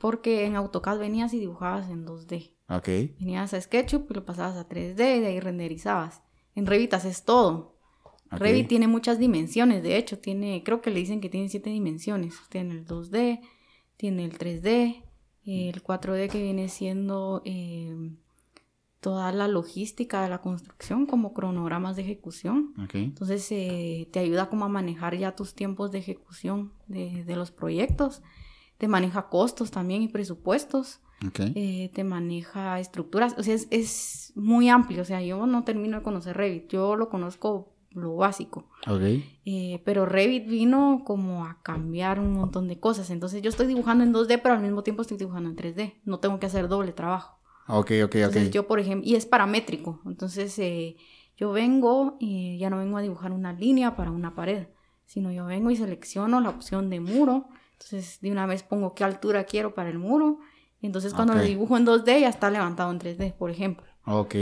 porque en AutoCAD venías y dibujabas en 2D. Okay. Venías a SketchUp y lo pasabas a 3D y de ahí renderizabas. En Revit haces todo. Okay. Revit tiene muchas dimensiones, de hecho, creo que le dicen que tiene 7 dimensiones. Tiene el 2D, tiene el 3D, el 4D que viene siendo toda la logística de la construcción, como cronogramas de ejecución. Okay. Entonces, te ayuda como a manejar ya tus tiempos de ejecución de los proyectos. Te maneja costos también y presupuestos. Okay. Te maneja estructuras. O sea, es muy amplio. O sea, yo no termino de conocer Revit. Yo lo conozco... lo básico. Okay. Pero Revit vino como a cambiar un montón de cosas. Entonces, yo estoy dibujando en 2D, pero al mismo tiempo estoy dibujando en 3D. No tengo que hacer doble trabajo. Entonces, yo, por ejemplo... Y es paramétrico. Entonces, yo vengo... ya no vengo a dibujar una línea para una pared, sino yo vengo y selecciono la opción de muro. Entonces, de una vez pongo qué altura quiero para el muro. Entonces, cuando lo dibujo en 2D, ya está levantado en 3D, por ejemplo. Ok.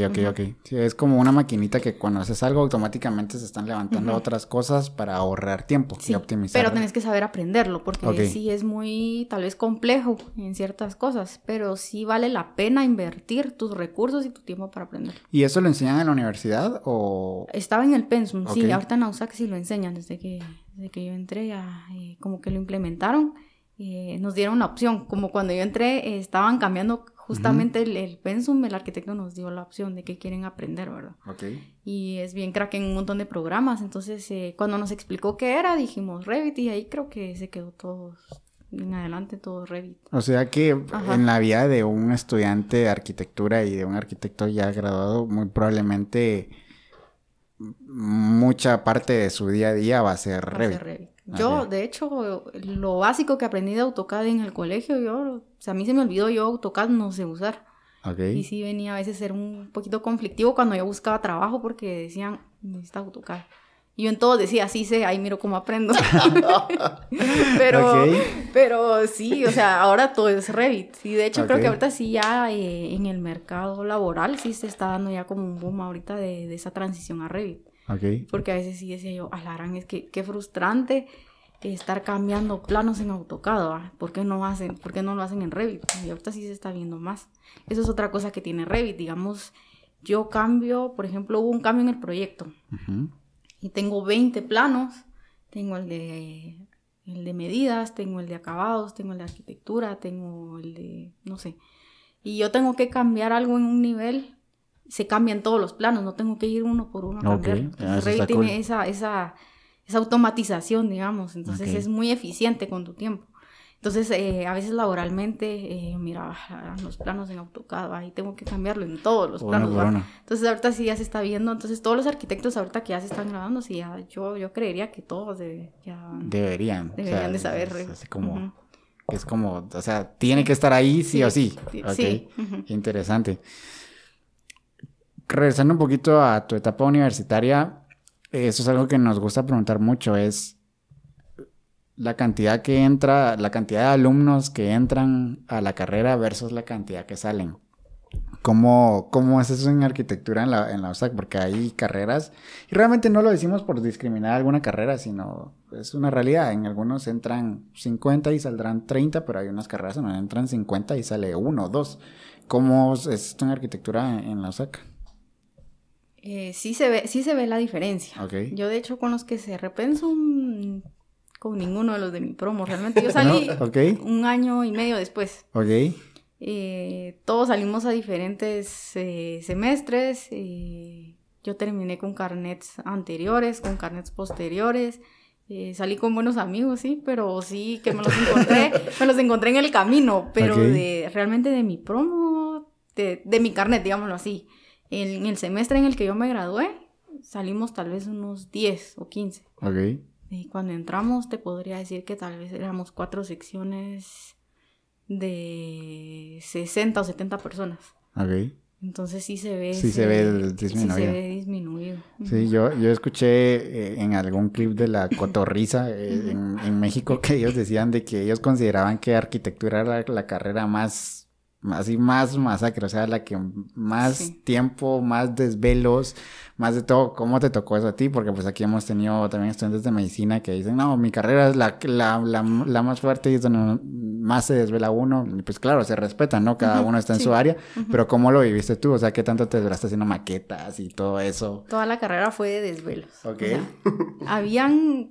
Sí, es como una maquinita que cuando haces algo automáticamente se están levantando otras cosas para ahorrar tiempo y optimizar. Pero tenés que saber aprenderlo porque sí es muy tal vez complejo en ciertas cosas, pero sí vale la pena invertir tus recursos y tu tiempo para aprenderlo. ¿Y eso lo enseñan en la universidad o...? Estaba en el pensum, sí, ahorita en AUSAC sí lo enseñan, desde que yo entré ya como que lo implementaron. Nos dieron una opción, como cuando yo entré estaban cambiando justamente el pensum, el arquitecto nos dio la opción de que quieren aprender, ¿verdad? Okay. Y es bien crack en un montón de programas, entonces cuando nos explicó qué era dijimos Revit y ahí creo que se quedó todo Revit. O sea que en la vida de un estudiante de arquitectura y de un arquitecto ya graduado muy probablemente mucha parte de su día a día va a ser Revit. Yo, de hecho, lo básico que aprendí de AutoCAD en el colegio, a mí se me olvidó, yo AutoCAD no sé usar. Okay. Y sí venía a veces ser un poquito conflictivo cuando yo buscaba trabajo porque decían, necesitas AutoCAD. Y yo en todo decía, sí sé, ahí miro cómo aprendo. pero sí, ahora todo es Revit. Y de hecho creo que ahorita sí ya en el mercado laboral sí se está dando ya como un boom ahorita de esa transición a Revit. Okay. Porque a veces sí decía yo, Alarán, es que qué frustrante estar cambiando planos en AutoCAD, ¿verdad? ¿Por qué no lo hacen en Revit? Y ahorita sí se está viendo más. Eso es otra cosa que tiene Revit, digamos, yo cambio, por ejemplo, hubo un cambio en el proyecto y tengo 20 planos, tengo el de medidas, tengo el de acabados, tengo el de arquitectura, tengo el de, no sé, y yo tengo que cambiar algo en un nivel. Se cambian todos los planos, no tengo que ir uno por uno a cambiarlo. Revit tiene esa automatización, digamos, entonces es muy eficiente con tu tiempo. Entonces, a veces laboralmente, mira, los planos en AutoCAD, ahí tengo que cambiarlo en todos los planos. Bueno. Entonces, ahorita sí ya se está viendo, entonces todos los arquitectos ahorita que ya se están graduando, sí, yo creería que todos deberían de saber Revit. Así como... Es como, tiene que estar ahí sí o sí. Sí. Interesante. Regresando un poquito a tu etapa universitaria, eso es algo que nos gusta preguntar mucho, es la cantidad de alumnos que entran a la carrera versus la cantidad que salen. ¿Cómo es eso en arquitectura en la USAC? Porque hay carreras, y realmente no lo decimos por discriminar alguna carrera, sino es una realidad. En algunos entran 50 y saldrán 30, pero hay unas carreras donde entran 50 y sale 1 o 2. ¿Cómo es esto en arquitectura en la USAC? Sí se ve la diferencia. Okay. Yo, de hecho, con los que se repensum, con ninguno de los de mi promo. Realmente yo salí un año y medio después. Okay. Todos salimos a diferentes semestres. Yo terminé con carnets anteriores, con carnets posteriores. Salí con buenos amigos, sí, pero sí que me los encontré en el camino. Pero realmente de mi promo, de mi carnet, digámoslo así. En el semestre en el que yo me gradué, salimos tal vez unos 10 o 15. Ok. Y cuando entramos, te podría decir que tal vez éramos 4 secciones de 60 o 70 personas. Ok. Entonces sí se ve disminuido. Sí, yo escuché en algún clip de la Cotorrisa en México que ellos decían de que ellos consideraban que arquitectura era la carrera más masacre, la que más tiempo, más desvelos, más de todo. ¿Cómo te tocó eso a ti? Porque pues aquí hemos tenido también estudiantes de medicina que dicen, no, mi carrera es la más fuerte y es donde más se desvela uno. Pues claro, se respeta, ¿no? Cada uno está en su área, pero ¿cómo lo viviste tú? ¿Qué tanto te desvelaste haciendo maquetas y todo eso? Toda la carrera fue de desvelos. Habían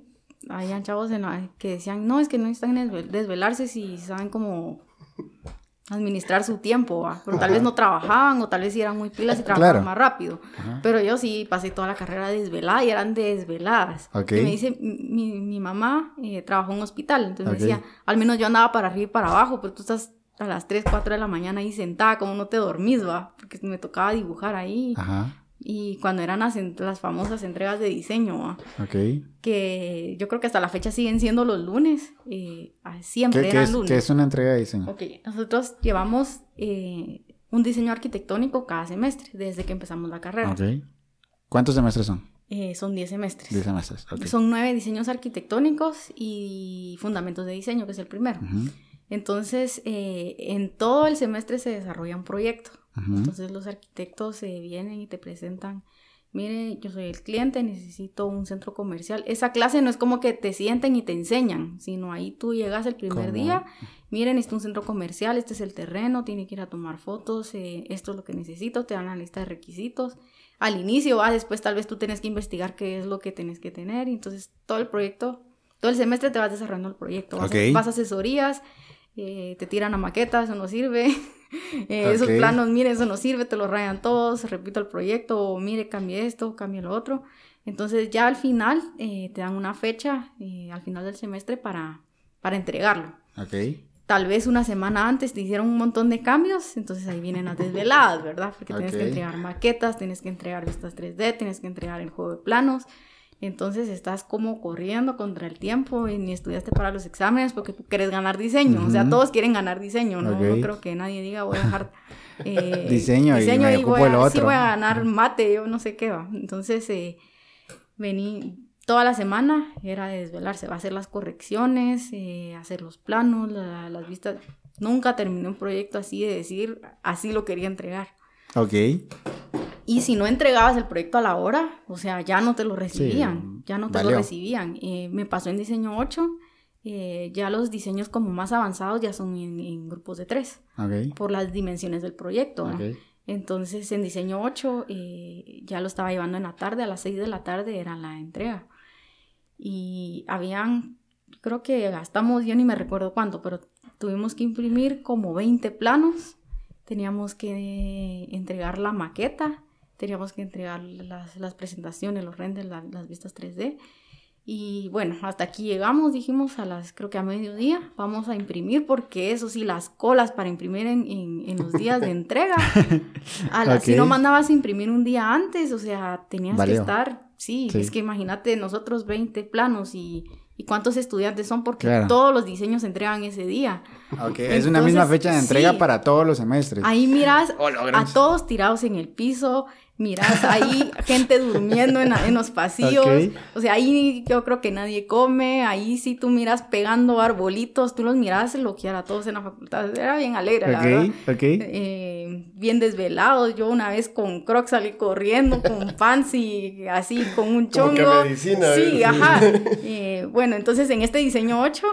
chavos que decían, no, es que no necesitan desvelarse si saben cómo administrar su tiempo, ¿va? Pero tal vez no trabajaban o tal vez eran muy pilas y trabajaban más rápido. Pero yo sí pasé toda la carrera desvelada y eran desveladas. Y me dice, mi mamá trabajó en un hospital, entonces me decía, al menos yo andaba para arriba y para abajo, pero tú estás a las 3, 4 de la mañana ahí sentada, como no te dormís, ¿va? Porque me tocaba dibujar ahí. Y cuando eran las famosas entregas de diseño, ¿va? Que yo creo que hasta la fecha siguen siendo los lunes, siempre lunes. ¿Qué es una entrega de diseño? Nosotros llevamos un diseño arquitectónico cada semestre, desde que empezamos la carrera. ¿Cuántos semestres son? Son 10 semestres. 10 semestres, Son 9 diseños arquitectónicos y fundamentos de diseño, que es el primero. Entonces, en todo el semestre se desarrolla un proyecto. Ajá. Entonces, los arquitectos se vienen y te presentan, miren, yo soy el cliente, necesito un centro comercial. Esa clase no es como que te sienten y te enseñan, sino ahí tú llegas el primer día, miren, necesito un centro comercial, este es el terreno, tiene que ir a tomar fotos, esto es lo que necesito, te dan la lista de requisitos. Al inicio, después tal vez tú tienes que investigar qué es lo que tienes que tener. Entonces, todo el proyecto, todo el semestre te vas desarrollando el proyecto. Vas a asesorías, te tiran a maquetas, eso no sirve. Esos planos, mire, eso no sirve, te lo rayan todos, repito el proyecto, o mire, cambie esto, cambie lo otro. Entonces ya al final te dan una fecha al final del semestre para entregarlo. Tal vez una semana antes te hicieron un montón de cambios, entonces ahí vienen las desveladas, ¿verdad? Porque tienes que entregar maquetas, tienes que entregar vistas 3D, tienes que entregar el juego de planos. Entonces estás como corriendo contra el tiempo y ni estudiaste para los exámenes porque tú quieres ganar diseño. O sea, todos quieren ganar diseño, ¿no? No creo que nadie diga voy a dejar diseño y voy a ganar mate, yo no sé qué va. Entonces vení toda la semana, era de desvelarse, va a hacer las correcciones, hacer los planos, las vistas. Nunca terminé un proyecto así de decir, así lo quería entregar. Y si no entregabas el proyecto a la hora, o sea, ya no te lo recibían, me pasó en diseño 8, ya los diseños como más avanzados ya son en grupos de 3, por las dimensiones del proyecto, ¿no? Entonces en diseño 8 ya lo estaba llevando en la tarde, a las 6 de la tarde era la entrega, y habían, creo que gastamos, yo ni me recuerdo cuánto, pero tuvimos que imprimir como 20 planos, teníamos que entregar la maqueta, teníamos que entregar las presentaciones, los renders, las vistas 3D. Y bueno, hasta aquí llegamos, dijimos creo que a mediodía, vamos a imprimir, porque eso sí, las colas para imprimir en los días de entrega. Si no mandabas a imprimir un día antes, o sea, tenías que estar, es que imagínate, nosotros 20 planos y cuántos estudiantes son, porque todos los diseños se entregan ese día. Entonces, es una misma fecha de entrega para todos los semestres. Ahí miras a todos tirados en el piso, miras ahí gente durmiendo en los pasillos, o sea, ahí yo creo que nadie come, ahí sí tú miras pegando arbolitos, tú los miras loquear a todos en la facultad, era bien alegre, la verdad. Bien desvelados, yo una vez con Crocs salí corriendo, con pants y así, con un chongo. Como que medicina. Bueno, entonces en este diseño 8,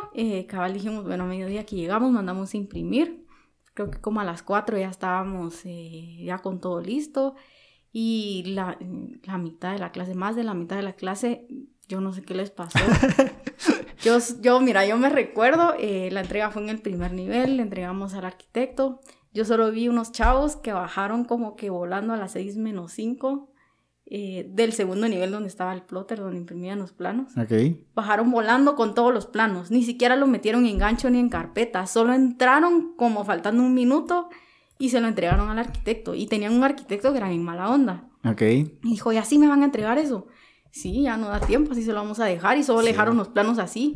cabal dijimos, bueno, a mediodía que llegamos, mandamos a imprimir, creo que como a las 4 ya estábamos ya con todo listo. Y la mitad de la clase, más de la mitad de la clase, yo no sé qué les pasó. Yo me recuerdo, la entrega fue en el primer nivel, le entregamos al arquitecto. Yo solo vi unos chavos que bajaron como que volando a las 6-5 del segundo nivel donde estaba el plotter, donde imprimían los planos. Bajaron volando con todos los planos, ni siquiera lo metieron en gancho ni en carpeta, solo entraron como faltando un minuto. Y se lo entregaron al arquitecto. Y tenían un arquitecto que era bien mala onda. Y dijo, ¿y así me van a entregar eso? Sí, ya no da tiempo, así se lo vamos a dejar. Y solo dejaron los planos así.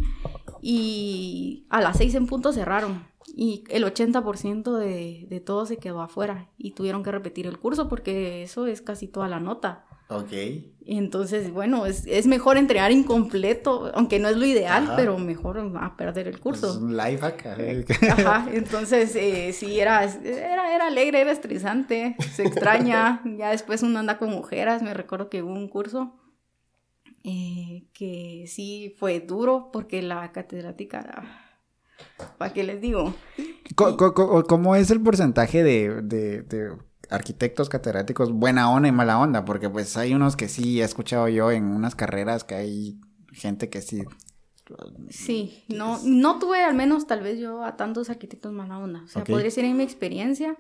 Y a las 6:00 cerraron. Y el 80% de todo se quedó afuera. Y tuvieron que repetir el curso porque eso es casi toda la nota. Entonces, bueno, es mejor entregar incompleto, aunque no es lo ideal, pero mejor va a perder el curso. Es un life hack. Entonces, sí, era alegre, era estresante, se extraña. Ya después uno anda con ojeras. Me recuerdo que hubo un curso que sí fue duro porque la catedrática era... ¿Para qué les digo? ¿Cómo es el porcentaje de arquitectos catedráticos buena onda y mala onda? Porque pues hay unos que sí he escuchado yo en unas carreras que hay gente que sí. Sí, no tuve al menos tal vez yo a tantos arquitectos mala onda. O sea, podría decir en mi experiencia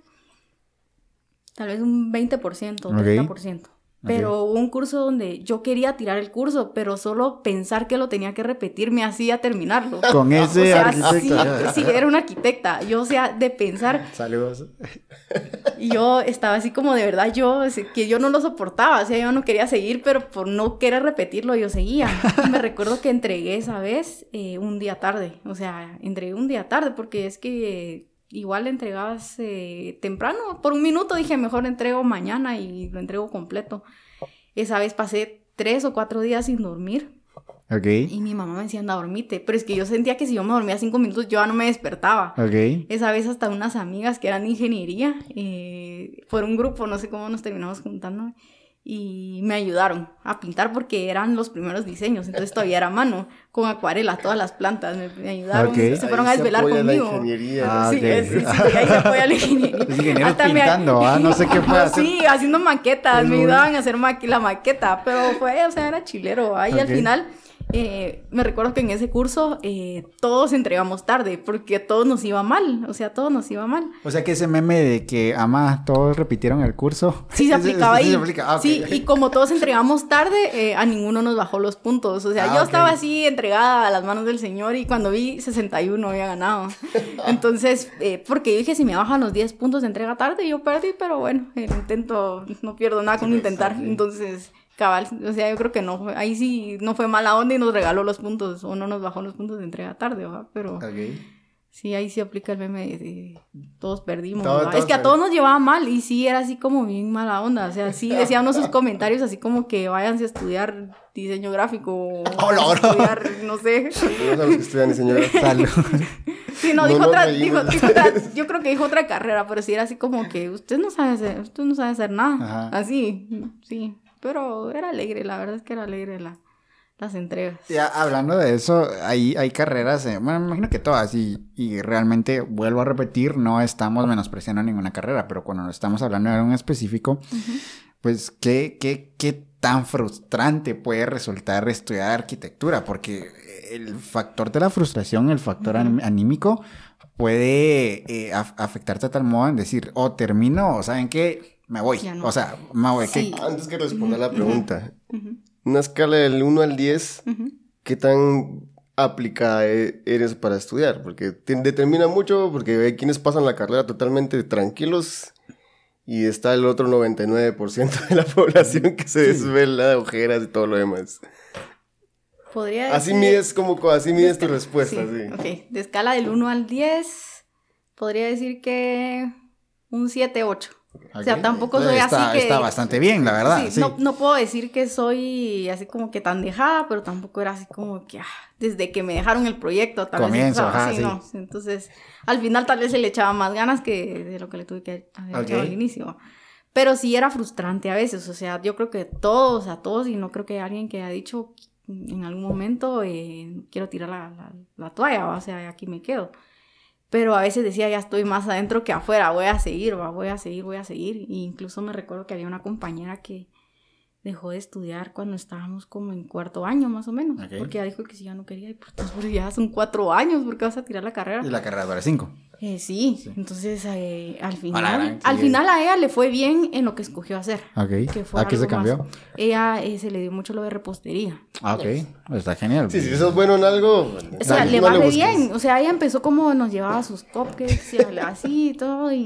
tal vez un 20%, 30%. Pero hubo un curso donde yo quería tirar el curso, pero solo pensar que lo tenía que repetir me hacía terminarlo. Con ese arquitecto. Sí, era una arquitecta. Yo, o sea, de pensar... Saludos. Yo estaba así como de verdad, que yo no lo soportaba. O sea, yo no quería seguir, pero por no querer repetirlo, yo seguía. Me recuerdo que entregué esa vez un día tarde. O sea, entregué un día tarde porque es que... igual entregabas temprano, por un minuto dije, mejor entrego mañana y lo entrego completo. Esa vez pasé 3 o 4 días sin dormir, Okay. Y mi mamá me decía, anda, dormite. Pero es que yo sentía que si yo me dormía 5 minutos, yo ya no me despertaba. Okay. Esa vez hasta unas amigas que eran de ingeniería, por un grupo, no sé cómo nos terminamos juntando, y me ayudaron a pintar porque eran los primeros diseños. Entonces todavía era mano, con acuarela, todas las plantas. Me ayudaron, okay. Se fueron ahí a desvelar conmigo. Ah, sí, okay. Sí, ahí se apoya la ingeniería. Los ingenieros hasta pintando, no sé qué fue hacer. Sí, haciendo maquetas, me ayudaban a hacer la maqueta. Pero fue, o sea, era chilero. Ahí okay. Al final... me recuerdo que en ese curso todos entregamos tarde porque todos nos iba mal, o sea, todos nos iba mal. O sea, que ese meme de que además todos repitieron el curso. Sí, se aplicaba ahí. Sí, se aplica. Okay. Sí, y como todos entregamos tarde, a ninguno nos bajó los puntos. O sea, yo okay. Estaba así entregada a las manos del Señor y cuando vi 61 había ganado. Entonces, porque yo dije, si me bajan los 10 puntos de entrega tarde, yo perdí, pero bueno, el intento, no pierdo nada con intentar. Entonces... cabal, o sea, yo creo que no, ahí sí no fue mala onda y nos regaló los puntos o no nos bajó los puntos de entrega tarde, ¿verdad? Pero okay. Sí, ahí sí aplica el meme de todos perdimos, todos es que a todos nos llevaba mal y sí era así como bien mala onda, o sea, sí decía uno sus comentarios así como que váyanse a estudiar diseño gráfico o estudiar, no sé. Saludos a los que estudian diseño gráfico. Saludos. Sí, no, dijo otra, yo creo que dijo otra carrera, pero sí era así como que usted no sabe hacer nada. Ajá. Así, sí. Pero era alegre, la verdad es que era alegre las entregas. Ya, hablando de eso, hay carreras, bueno, me imagino que todas, y realmente, vuelvo a repetir, no estamos menospreciando ninguna carrera, pero cuando estamos hablando de un específico, uh-huh. Pues, ¿qué tan frustrante puede resultar estudiar arquitectura? Porque el factor de la frustración, el factor uh-huh. anímico, puede afectarte a tal modo en decir, termino, o ¿saben qué? Me voy, no. O sea, me voy. Sí. Antes que responda uh-huh. la pregunta, uh-huh. Una escala del 1 al 10, uh-huh. ¿qué tan aplicada eres para estudiar? Porque te determina mucho, porque hay quienes pasan la carrera totalmente tranquilos y está el otro 99% de la población que se desvela, ojeras y todo lo demás. Podría así decir... Así mides tu respuesta, sí. Okay. De escala del 1 al 10, podría decir que un 7, 8. Okay. O sea, tampoco soy así que... Está bastante bien, la verdad. Sí. No puedo decir que soy así como que tan dejada, pero tampoco era así como que... desde que me dejaron el proyecto... tal comienzo, vez, ajá, sí. No. Entonces, al final tal vez se le echaba más ganas que de lo que le tuve que haber okay. echado al inicio. Pero sí era frustrante a veces, o sea, yo creo que a todos, y no creo que alguien que haya dicho en algún momento, quiero tirar la toalla, o sea, aquí me quedo. Pero a veces decía, ya estoy más adentro que afuera, voy a seguir. E incluso me recuerdo que había una compañera que dejó de estudiar cuando estábamos como en cuarto año, más o menos. Okay. Porque ya dijo que si ya no quería, y pues ya son 4 años, ¿por qué vas a tirar la carrera? Y la carrera dura 5. Sí, entonces al final a ella le fue bien en lo que escogió hacer. Okay. Que fue ¿a qué se cambió? Más. Ella se le dio mucho lo de repostería. Ah, ok, pues está genial. Sí, si eso es bueno en algo... O sea, le va bien, o sea, ella empezó como nos llevaba sus cupcakes y así y todo, y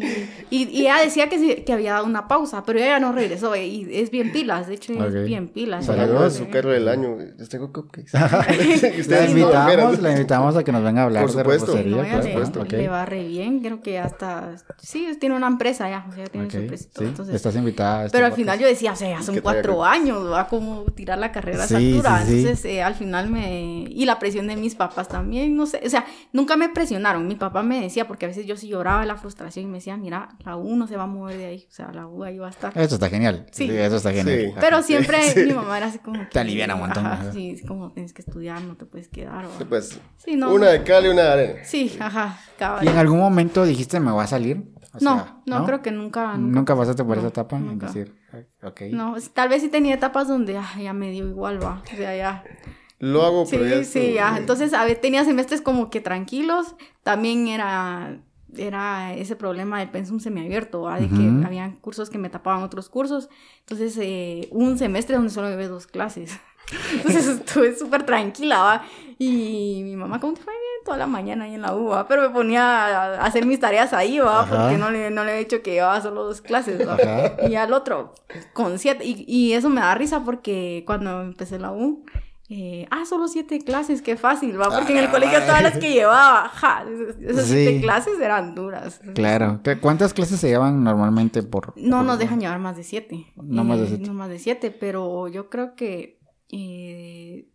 ella decía que había dado una pausa, pero ella no regresó, y es bien pilas, de hecho okay. Es bien pilas. Para no su carro del año, les tengo cupcakes. La invitamos a que nos venga a hablar de repostería. Por supuesto, okay. Le va bien, creo que hasta... Sí, tiene una empresa ya, o sea, tiene okay, su empresa. Sí. Entonces, estás invitada. Pero al final yo decía, o sea, ya son 4 años, va como tirar la carrera a esa altura. Sí. Entonces, al final me... Y la presión de mis papás también, no sé, o sea, nunca me presionaron. Mi papá me decía, porque a veces yo sí lloraba de la frustración y me decía, mira, la U no se va a mover de ahí, o sea, la U ahí va a estar. Eso está genial. Sí, eso está genial. Sí. Pero siempre mi mamá era así como... Que, te aliviana un montón. Ajá, sí, es como, tienes que estudiar, no te puedes quedar. Sí, pues, una de cal y una de arena. Sí, ajá, cabal. ¿En algún momento dijiste, me voy a salir? No, creo que nunca. ¿Nunca pasaste por esa etapa? Nunca. Decir, okay. No, tal vez sí tenía etapas donde ya me dio igual, va. O sea, ya... Lo hago, pero ya... Sí. Entonces, a ver, tenía semestres como que tranquilos. También era ese problema del pensum semiabierto, ¿va? De uh-huh. que habían cursos que me tapaban otros cursos. Entonces, un semestre donde solo llevé 2 clases. Entonces, estuve súper tranquila, ¿va? Y mi mamá, ¿cómo te fue? Toda la mañana ahí en la UBA, pero me ponía a hacer mis tareas ahí, ¿va? Ajá. Porque no le he dicho que llevaba solo 2 clases, ¿va? Ajá. Y al otro, con 7, y eso me da risa porque cuando empecé la U, solo 7 clases, qué fácil, ¿va? Porque en el colegio todas las que llevaba, ja, esas 7 clases eran duras. Claro. ¿Cuántas clases se llevan normalmente por...? No nos dejan llevar más de 7. No más de 7. Pero yo creo que...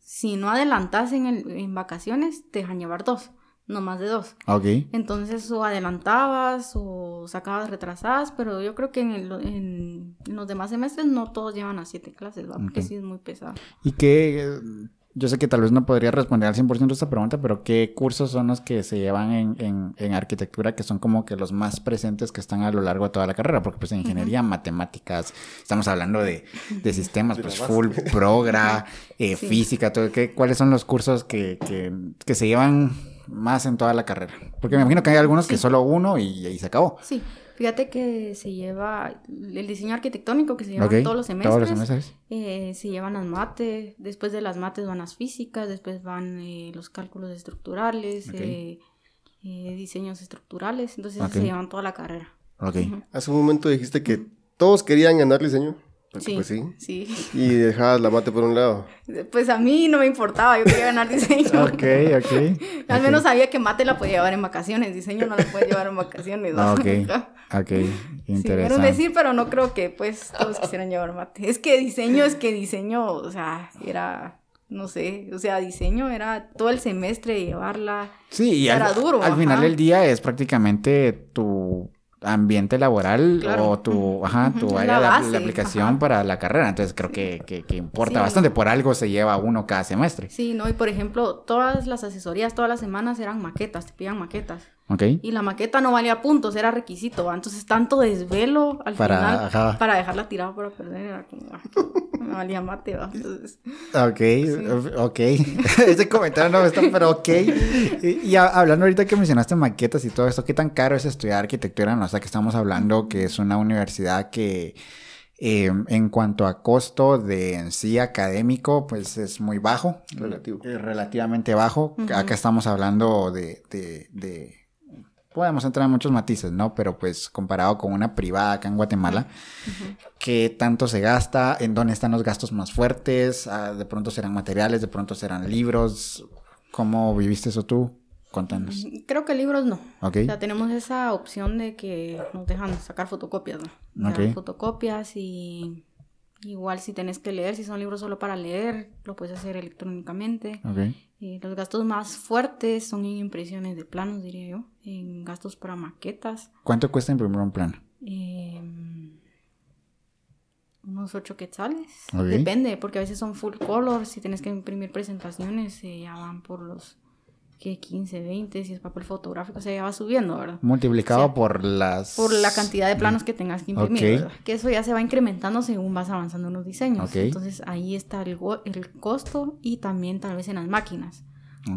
si no adelantas en vacaciones, te dejan llevar dos, no más de dos. Okay. Entonces, o adelantabas o sacabas retrasadas, pero yo creo que en los demás semestres no todos llevan a 7 clases, ¿va? Porque sí es muy pesado. ¿Y qué? Yo sé que tal vez no podría responder al 100% esta pregunta, pero ¿qué cursos son los que se llevan en arquitectura que son como que los más presentes que están a lo largo de toda la carrera? Porque pues en ingeniería, matemáticas, estamos hablando de sistemas, pues full, progra, sí, física, todo. ¿Cuáles son los cursos que se llevan más en toda la carrera? Porque me imagino que hay algunos que solo uno y se acabó. Sí, fíjate que se lleva el diseño arquitectónico, que se lleva todos los semestres. Todos los semestres. Se llevan las mates, después de las mates van las físicas, después van los cálculos estructurales, diseños estructurales, entonces se llevan toda la carrera. Hace un momento dijiste que todos querían ganar diseño. Sí, pues sí. Y dejabas la mate por un lado. Pues a mí no me importaba, yo quería ganar diseño. Al menos sabía que mate la podía llevar en vacaciones, diseño no la puede llevar en vacaciones. ¿No? Interesante. Sí, pero no creo que pues todos quisieran llevar mate. Es que diseño, o sea, era... No sé, o sea, diseño era todo el semestre llevarla. Sí, y era duro. Al final del día es prácticamente tu... ambiente laboral o tu área de aplicación para la carrera, entonces creo que importa bastante, por algo se lleva uno cada semestre. Sí, no, y por ejemplo, todas las asesorías, todas las semanas eran maquetas, te pedían maquetas. Y la maqueta no valía puntos, era requisito, ¿va? Entonces tanto desvelo al final para dejarla tirada para perder, era como, me valía mate, ¿va? Entonces, ese comentario no me está, pero Y hablando ahorita que mencionaste maquetas y todo esto, ¿qué tan caro es estudiar arquitectura? No, o sea, que estamos hablando que es una universidad que... en cuanto a costo de en sí académico, pues es muy bajo. Relativamente bajo. Acá estamos hablando de... Podemos entrar en muchos matices, ¿no? Pero pues comparado con una privada acá en Guatemala, ¿qué tanto se gasta? ¿En dónde están los gastos más fuertes? ¿De pronto serán materiales? ¿De pronto serán libros? ¿Cómo viviste eso tú? Contanos. Creo que libros no. O sea, tenemos esa opción de que nos dejan sacar fotocopias, ¿no? Fotocopias y igual si tenés que leer, si son libros solo para leer, lo puedes hacer electrónicamente. Los gastos más fuertes son en impresiones de planos, diría yo, en gastos para maquetas. ¿Cuánto cuesta imprimir un plano? Unos 8 quetzales. Depende, porque a veces son full color, si tenés que imprimir presentaciones, ya van por los... que 15, 20, si es papel fotográfico, o sea, ya va subiendo, ¿verdad? Multiplicado, o sea, por la cantidad de planos que tengas que imprimir, ¿verdad? Que eso ya se va incrementando según vas avanzando en los diseños. Entonces, ahí está el costo y también tal vez en las máquinas.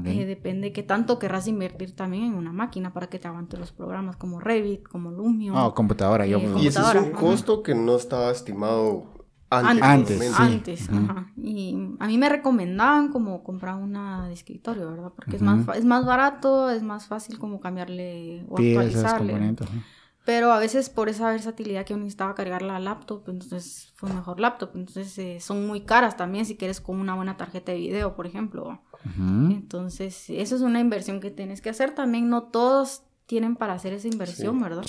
Depende qué tanto querrás invertir también en una máquina para que te aguante los programas como Revit, como Lumion. Computadora. Y ese es un costo que no estaba estimado... Antes. Y a mí me recomendaban como comprar una de escritorio, ¿verdad? Porque es más barato, es más fácil como cambiarle o actualizarle. Pero a veces por esa versatilidad que uno necesitaba cargar la laptop, entonces fue mejor laptop. Entonces son muy caras también si quieres con una buena tarjeta de video, por ejemplo. Entonces eso es una inversión que tienes que hacer también. No todos tienen para hacer esa inversión, ¿verdad?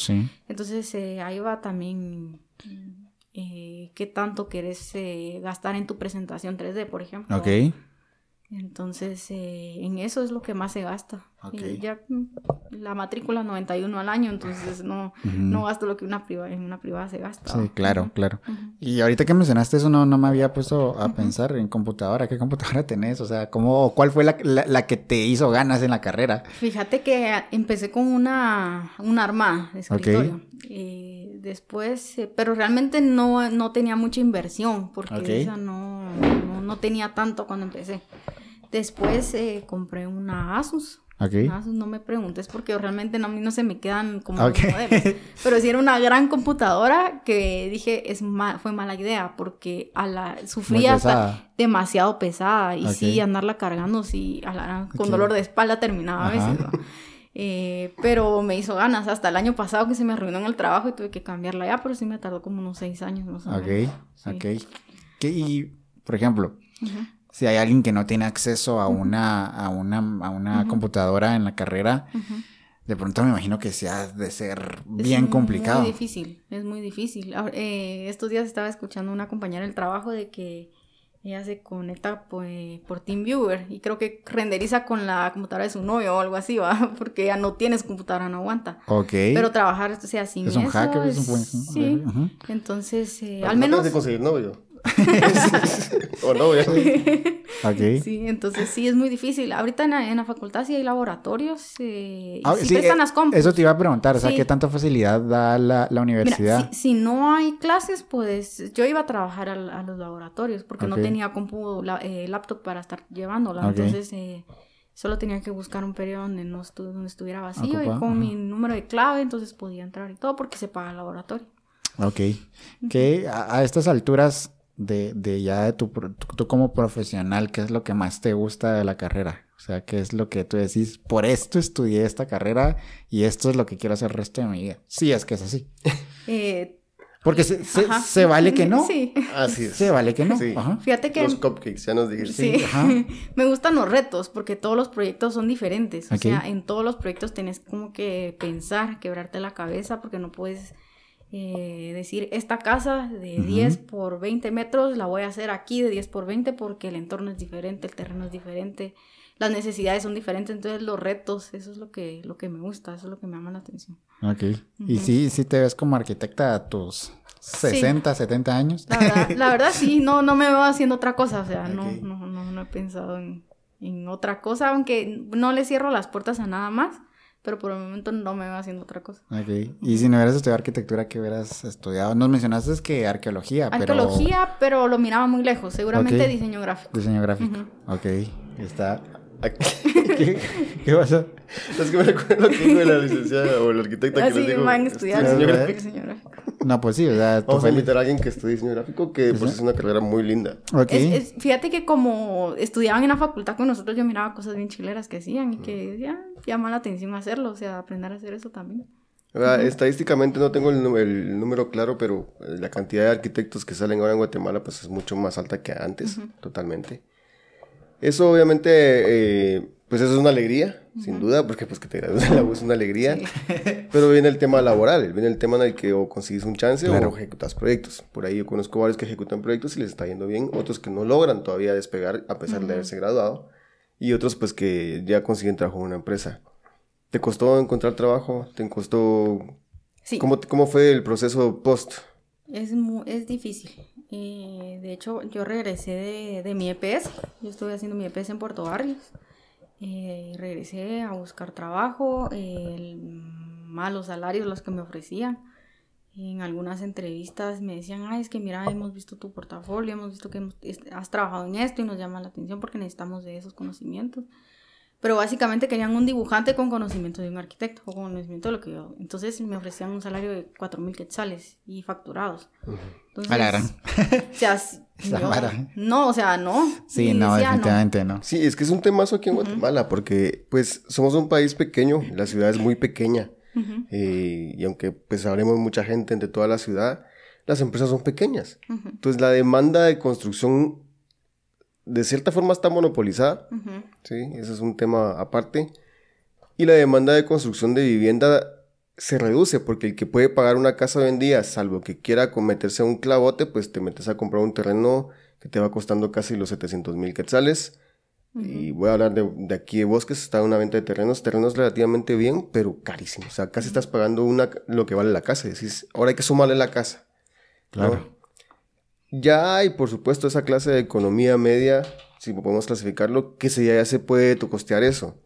Entonces ahí va también... qué tanto querés gastar en tu presentación 3D, por ejemplo. Entonces, en eso es lo que más se gasta. Ya la matrícula 91 al año, entonces no gasto lo que en una privada se gasta. Sí, claro. Y ahorita que mencionaste eso, no me había puesto a pensar en computadora. ¿Qué computadora tenés? O sea, ¿cuál fue la que te hizo ganas en la carrera? Fíjate que empecé con una armada de escritorio. Después, pero realmente no tenía mucha inversión, porque esa no tenía tanto cuando empecé. Después compré una Asus. Una Asus, no me preguntes porque realmente no se me quedan como los modelos. Pero sí era una gran computadora que dije, fue mala idea porque sufría hasta demasiado pesada. Y sí, andarla cargando, con dolor de espalda terminaba a veces, ¿no? Pero me hizo ganas hasta el año pasado que se me arruinó en el trabajo y tuve que cambiarla ya, pero sí me tardó como unos 6 años más o menos. Y, por ejemplo... Si hay alguien que no tiene acceso a una computadora en la carrera, de pronto me imagino que se ha de ser bien complicado. Es muy difícil. Estos días estaba escuchando una compañera del trabajo de que Ella se conecta por TeamViewer y creo que renderiza con la computadora de su novio o algo así, ¿va? Porque ella no tiene su computadora, no aguanta. Ok. Pero trabajar, o sea, sin eso... Es un hacker, es un buen... Sí. Uh-huh. Entonces, al menos... No puedes conseguir novio. O novia. Okay. Sí, entonces sí, es muy difícil. Ahorita en la facultad sí hay laboratorios y sí prestan las compras. Eso te iba a preguntar, sí. O sea, ¿qué tanta facilidad da la universidad? Mira, si no hay clases, pues yo iba a trabajar a los laboratorios porque okay. No tenía laptop para estar llevándola, okay. Entonces solo tenía que buscar un periodo donde no donde estuviera vacío. Ocupa. Y con mi número de clave, entonces podía entrar y todo porque se paga el laboratorio. Ok, que a estas alturas de ya de tú como profesional, ¿qué es lo que más te gusta de la carrera? O sea, ¿qué es lo que tú decís? Por esto estudié esta carrera y esto es lo que quiero hacer el resto de mi vida. Sí, es que es así. Porque se vale que no. Sí. Así es. Se vale que no. Sí. Ajá. Fíjate que... Los cupcakes, ya nos dijiste. Sí. Ajá. Me gustan los retos porque todos los proyectos son diferentes. Okay. O sea, en todos los proyectos tenés como que pensar, quebrarte la cabeza porque no puedes... decir, esta casa de uh-huh. 10 por 20 metros la voy a hacer aquí de 10 por 20 porque el entorno es diferente, el terreno es diferente, las necesidades son diferentes, entonces los retos, eso es lo que me gusta, eso es lo que me llama la atención. Ok, uh-huh. Y sí te ves como arquitecta a tus 60, sí. 70 años. La verdad sí, no me veo haciendo otra cosa, o sea, okay. no he pensado en otra cosa, aunque no le cierro las puertas a nada más. Pero por el momento no me va haciendo otra cosa. Ok. Y si no hubieras estudiado arquitectura, ¿qué hubieras estudiado? Nos mencionaste que arqueología, pero lo miraba muy lejos. Seguramente okay. Diseño gráfico. Diseño gráfico. Uh-huh. Ok. Está... ¿Qué pasó? Es que me recuerdo que dijo la licenciada o el arquitecta que les dijo... Así van a estudiar diseño gráfico. No, pues sí, o sea... Vamos a invitar a alguien que estudie diseño gráfico, que pues es una carrera muy linda. Okay. Fíjate que como estudiaban en la facultad con nosotros, yo miraba cosas bien chileras que hacían y que llama la atención hacerlo, o sea, aprender a hacer eso también. Ahora, estadísticamente no tengo el número claro, pero la cantidad de arquitectos que salen ahora en Guatemala pues es mucho más alta que antes, uh-huh. Totalmente. Eso obviamente, pues eso es una alegría, uh-huh. Sin duda, porque pues que te gradúes de la U es una alegría. Sí. Pero viene el tema laboral, viene el tema en el que o consigues un chance claro. O ejecutas proyectos. Por ahí yo conozco varios que ejecutan proyectos y les está yendo bien, otros que no logran todavía despegar a pesar uh-huh. de haberse graduado y otros pues que ya consiguen trabajo en una empresa. ¿Te costó encontrar trabajo? ¿Te costó...? Sí. ¿Cómo fue el proceso post? Es difícil. De hecho, yo regresé de mi EPS. Yo estuve haciendo mi EPS en Puerto Barrios. Regresé a buscar trabajo. Malos salarios los que me ofrecían. En algunas entrevistas me decían, es que mira, hemos visto tu portafolio, hemos visto que has trabajado en esto y nos llama la atención porque necesitamos de esos conocimientos. Pero básicamente querían un dibujante con conocimiento de un arquitecto o con conocimiento de lo que yo... Entonces me ofrecían un salario de 4,000 quetzales y facturados. Entonces, a la gran. O sea, no. Sí, y no, decía, definitivamente no. Sí, es que es un temazo aquí en Guatemala porque pues somos un país pequeño, la ciudad es muy pequeña. Uh-huh. Y aunque pues hablemos mucha gente entre toda la ciudad, las empresas son pequeñas. Uh-huh. Entonces la demanda de construcción... de cierta forma está monopolizada, uh-huh. ¿Sí? Ese es un tema aparte. Y la demanda de construcción de vivienda se reduce, porque el que puede pagar una casa hoy en día, salvo que quiera meterse a un clavote, pues te metes a comprar un terreno que te va costando casi los 700,000 quetzales. Uh-huh. Y voy a hablar de aquí de Bosques, está una venta de terrenos relativamente bien, pero carísimo. O sea, casi estás pagando lo que vale la casa. Y decís, ahora hay que sumarle la casa. Claro. ¿No? Ya hay, por supuesto, esa clase de economía media, si podemos clasificarlo, que ya se puede costear eso.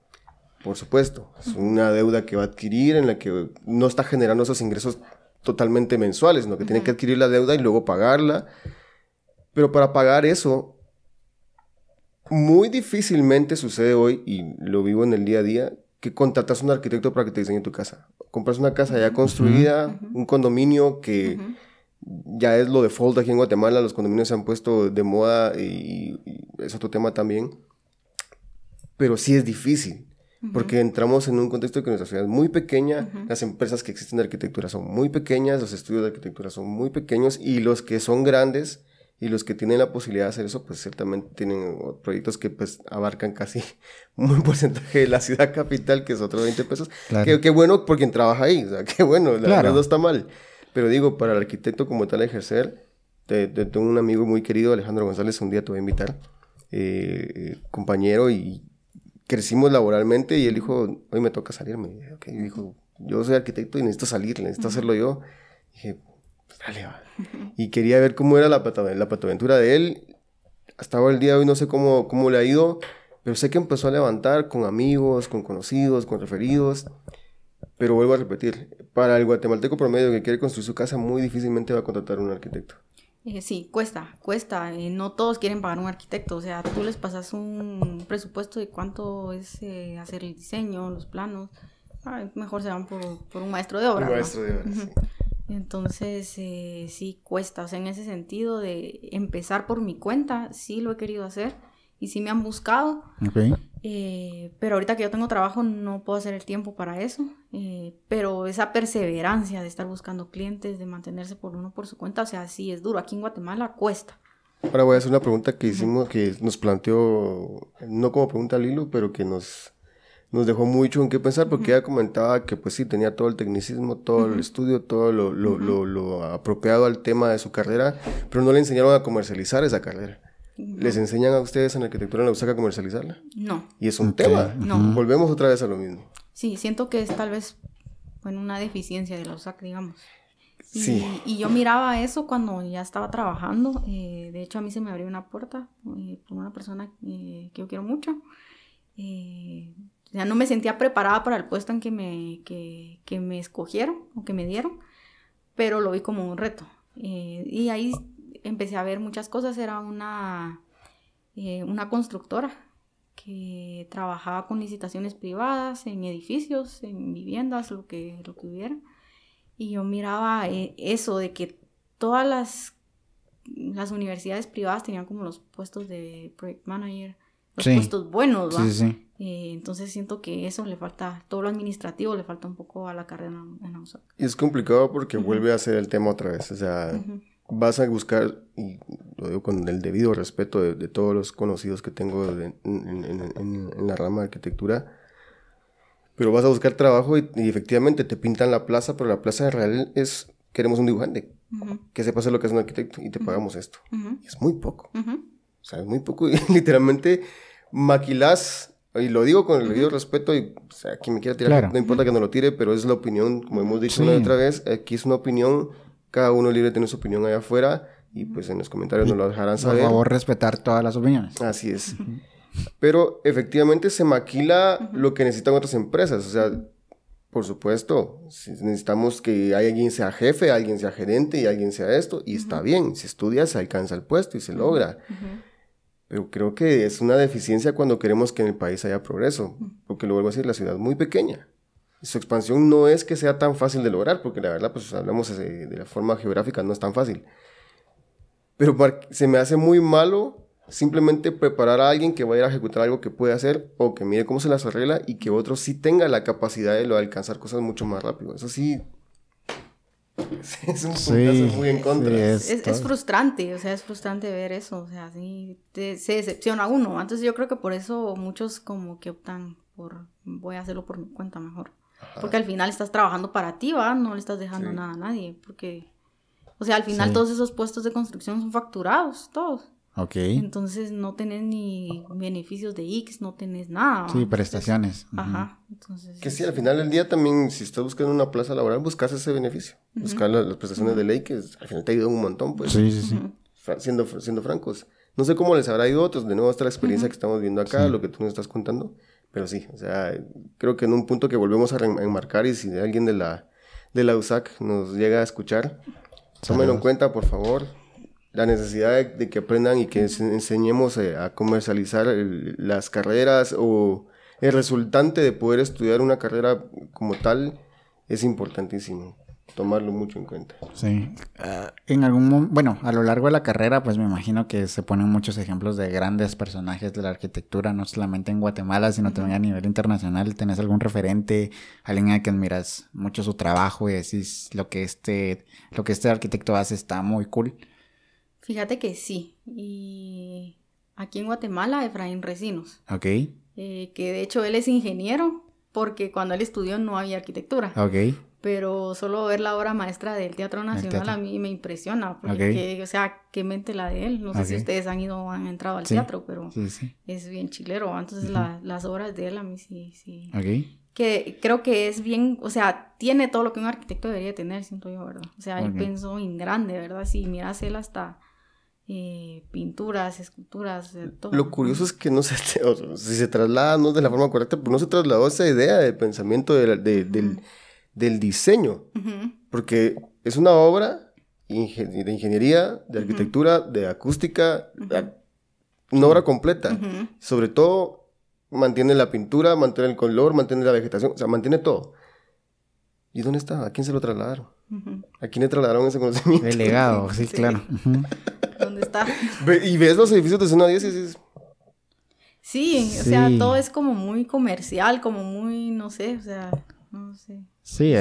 Por supuesto, es una deuda que va a adquirir en la que no está generando esos ingresos totalmente mensuales, sino que tiene que adquirir la deuda y luego pagarla. Pero para pagar eso, muy difícilmente sucede hoy, y lo vivo en el día a día, que contratas a un arquitecto para que te diseñe tu casa. Compras una casa ya construida, un condominio que... Ya es lo default aquí en Guatemala, los condominios se han puesto de moda y es otro tema también. Pero sí es difícil, porque entramos en un contexto de que nuestra ciudad es muy pequeña, las empresas que existen de arquitectura son muy pequeñas, los estudios de arquitectura son muy pequeños y los que son grandes y los que tienen la posibilidad de hacer eso, pues ciertamente tienen proyectos que pues abarcan casi un buen porcentaje de la ciudad capital, que es otro 20 pesos. Claro. Qué bueno por quien trabaja ahí, o sea, qué bueno, la verdad no está mal. Pero digo, para el arquitecto como tal ejercer, Tengo un amigo muy querido, Alejandro González, un día te voy a invitar, compañero, y crecimos laboralmente, y él dijo, hoy me toca salirme. Okay. Y dijo, yo soy arquitecto y necesito salir, necesito hacerlo yo. Y dije, dale, va. Y quería ver cómo era la patoaventura de él. Hasta ahora el día de hoy no sé cómo le ha ido, pero sé que empezó a levantar con amigos, con conocidos, con referidos. Pero vuelvo a repetir, para el guatemalteco promedio que quiere construir su casa, muy difícilmente va a contratar a un arquitecto. Sí, cuesta. No todos quieren pagar un arquitecto. O sea, tú les pasas un presupuesto de cuánto es hacer el diseño, los planos. Ay, mejor se van por un maestro de obra. Un maestro de obra, sí. Entonces, sí cuesta. O sea, en ese sentido de empezar por mi cuenta, sí lo he querido hacer. Y sí me han buscado. Okay. Pero ahorita que yo tengo trabajo, no puedo hacer el tiempo para eso. Pero esa perseverancia de estar buscando clientes, de mantenerse por su cuenta, o sea, sí es duro. Aquí en Guatemala cuesta. Ahora voy a hacer una pregunta que hicimos, que nos planteó, no como pregunta Lilo, pero que nos dejó mucho en qué pensar, porque ella comentaba que pues sí, tenía todo el tecnicismo, todo el estudio, todo lo apropiado al tema de su carrera, pero no le enseñaron a comercializar esa carrera. No. ¿Les enseñan a ustedes en arquitectura en la USACA a comercializarla? No. ¿Y es un tema? No. Volvemos otra vez a lo mismo. Sí, siento que es tal vez, bueno, una deficiencia de la USACA, digamos. Sí. Y yo miraba eso cuando ya estaba trabajando. De hecho, a mí se me abrió una puerta por una persona que yo quiero mucho. Ya no me sentía preparada para el puesto en que me escogieron o que me dieron, pero lo vi como un reto. Y ahí empecé a ver muchas cosas. Era una constructora que trabajaba con licitaciones privadas, en edificios, en viviendas, lo que hubiera. Y yo miraba eso de que todas las universidades privadas tenían como los puestos de project manager, los puestos buenos, ¿va? Sí. Entonces siento que eso le falta, todo lo administrativo le falta un poco a la carrera en la USACA. Y es complicado porque vuelve a ser el tema otra vez, o sea... Vas a buscar, y lo digo con el debido respeto de todos los conocidos que tengo en la rama de arquitectura, pero vas a buscar trabajo y efectivamente te pintan la plaza, pero la plaza real es, queremos un dibujante, que sepa hacer lo que hace un arquitecto, y te pagamos esto. Y es muy poco. O sea, es muy poco, y literalmente maquilás, y lo digo con el debido respeto, y o sea, quien me quiera tirar, no importa que no lo tire, pero es la opinión, como hemos dicho una y otra vez, aquí es una opinión. Cada uno libre tiene su opinión allá afuera, y pues en los comentarios nos lo dejarán saber. Por favor, respetar todas las opiniones. Así es. Pero efectivamente se maquila lo que necesitan otras empresas. O sea, por supuesto, si necesitamos que alguien sea jefe, alguien sea gerente y alguien sea esto. Y está bien, se estudia, se alcanza el puesto y se logra. Pero creo que es una deficiencia cuando queremos que en el país haya progreso. Porque lo vuelvo a decir, la ciudad es muy pequeña. Su expansión no es que sea tan fácil de lograr, porque la verdad, pues hablamos de la forma geográfica, no es tan fácil. Pero se me hace muy malo simplemente preparar a alguien que vaya a ejecutar algo que puede hacer, o que mire cómo se las arregla, y que otro sí tenga la capacidad de alcanzar cosas mucho más rápido. Eso sí, es un puntazo muy en contra. Sí, es frustrante, o sea, es frustrante ver eso. O sea, sí, se decepciona uno. Entonces yo creo que por eso muchos como que optan por, voy a hacerlo por mi cuenta mejor. Ajá. Porque al final estás trabajando para ti, ¿va? No le estás dejando nada a nadie, porque, o sea, al final todos esos puestos de construcción son facturados, todos. Okay. Entonces no tenés ni beneficios de X, no tenés nada, ¿va? Sí, prestaciones. Entonces, entonces, que sí, al final del día también, si estás buscando una plaza laboral, buscas ese beneficio, buscas las prestaciones de ley, que al final te ayudan un montón, pues. Siendo francos. No sé cómo les habrá ido a otros, de nuevo esta experiencia que estamos viendo acá, lo que tú nos estás contando. Pero sí, o sea, creo que en un punto que volvemos a enmarcar, y si alguien de la USAC nos llega a escuchar, tómenlo en cuenta, por favor, la necesidad de que aprendan y que enseñemos a comercializar las carreras, o el resultante de poder estudiar una carrera como tal es importantísimo, tomarlo mucho en cuenta. Sí, en algún momento, bueno, a lo largo de la carrera, pues me imagino que se ponen muchos ejemplos de grandes personajes de la arquitectura, no solamente en Guatemala, sino también a nivel internacional. ¿Tenés algún referente, alguien a quien miras mucho su trabajo y decís, lo que este arquitecto hace está muy cool? Fíjate que sí, y aquí en Guatemala, Efraín Recinos. Ok. Que de hecho él es ingeniero, porque cuando él estudió no había arquitectura. Ok. pero solo ver la obra maestra del Teatro Nacional a mí me impresiona, porque, o sea, qué mente la de él, no sé si ustedes han ido o han entrado al teatro, pero es bien chilero, entonces las obras de él a mí sí. Que creo que es bien, o sea, tiene todo lo que un arquitecto debería tener, siento yo, ¿verdad? O sea, él pensó en grande, ¿verdad? Si miras él hasta pinturas, esculturas, todo. Lo curioso es que no se, o sea, si se traslada no de la forma correcta, pues no se trasladó esa idea del pensamiento del diseño, porque es una obra de ingeniería, de arquitectura, de acústica, una obra completa, sobre todo. Mantiene la pintura, mantiene el color, mantiene la vegetación, o sea, mantiene todo. ¿Y dónde está? ¿A quién se lo trasladaron? ¿A quién le trasladaron ese conocimiento? El legado, sí. Claro. ¿Dónde está? Y ves los edificios de zona 10 y dices... Sí, o sea, todo es como muy comercial, como muy, no sé, o sea, no sé. Sí,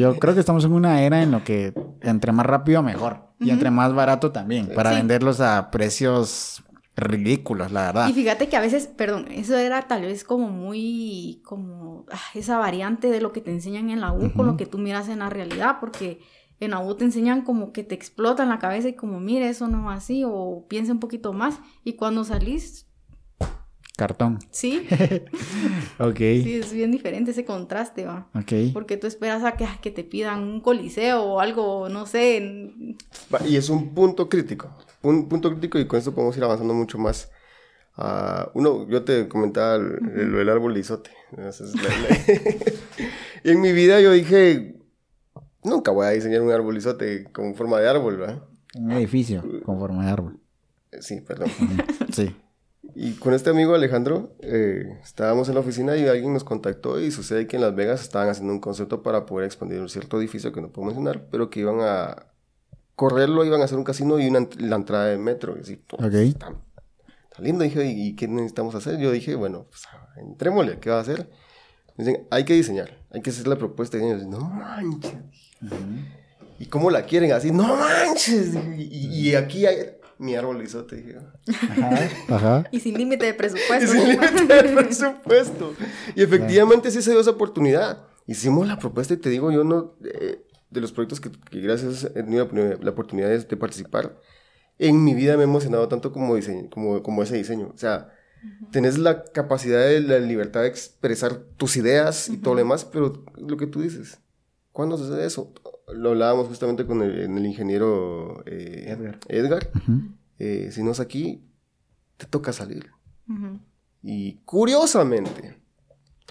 yo creo que estamos en una era en lo que entre más rápido mejor, y entre más barato también, para venderlos a precios... ridículos, la verdad. Y fíjate que a veces, perdón, eso era tal vez como muy, como esa variante de lo que te enseñan en la U con lo que tú miras en la realidad, porque en la U te enseñan como que te explotan la cabeza y como, mire, eso no es así, o piensa un poquito más, y cuando salís... Cartón. Sí. Sí, es bien diferente ese contraste, va. Porque tú esperas a que te pidan un coliseo o algo, no sé. Y es un punto crítico. Un punto crítico, y con esto podemos ir avanzando mucho más. Yo te comentaba el árbol de isote. Y en mi vida yo dije, nunca voy a diseñar un árbol de isote con forma de árbol, ¿verdad? Un edificio con forma de árbol. Sí, perdón. Sí. Y con este amigo Alejandro, estábamos en la oficina y alguien nos contactó y sucede que en Las Vegas estaban haciendo un concepto para poder expandir un cierto edificio que no puedo mencionar, pero que iban a... correrlo, iban a hacer un casino y la entrada de metro. Y así, está lindo. Dije, ¿y qué necesitamos hacer? Yo dije, bueno, pues entrémosle, ¿qué va a hacer? Me dicen, hay que diseñar, hay que hacer la propuesta. Y yo dije, no manches. ¿Y cómo la quieren? Así, no manches. Y aquí hay mi árbol de isote. Dije, Y sin límite de presupuesto. Y efectivamente sí se dio esa oportunidad. Hicimos la propuesta y te digo, yo no... de los proyectos que gracias he tenido la oportunidad de participar, en mi vida me he emocionado tanto como ese diseño. O sea, tenés la capacidad de la libertad de expresar tus ideas y todo lo demás, pero lo que tú dices, ¿cuándo sucede eso? Lo hablábamos justamente con el ingeniero Edgar. Si no es aquí, te toca salir. Y curiosamente,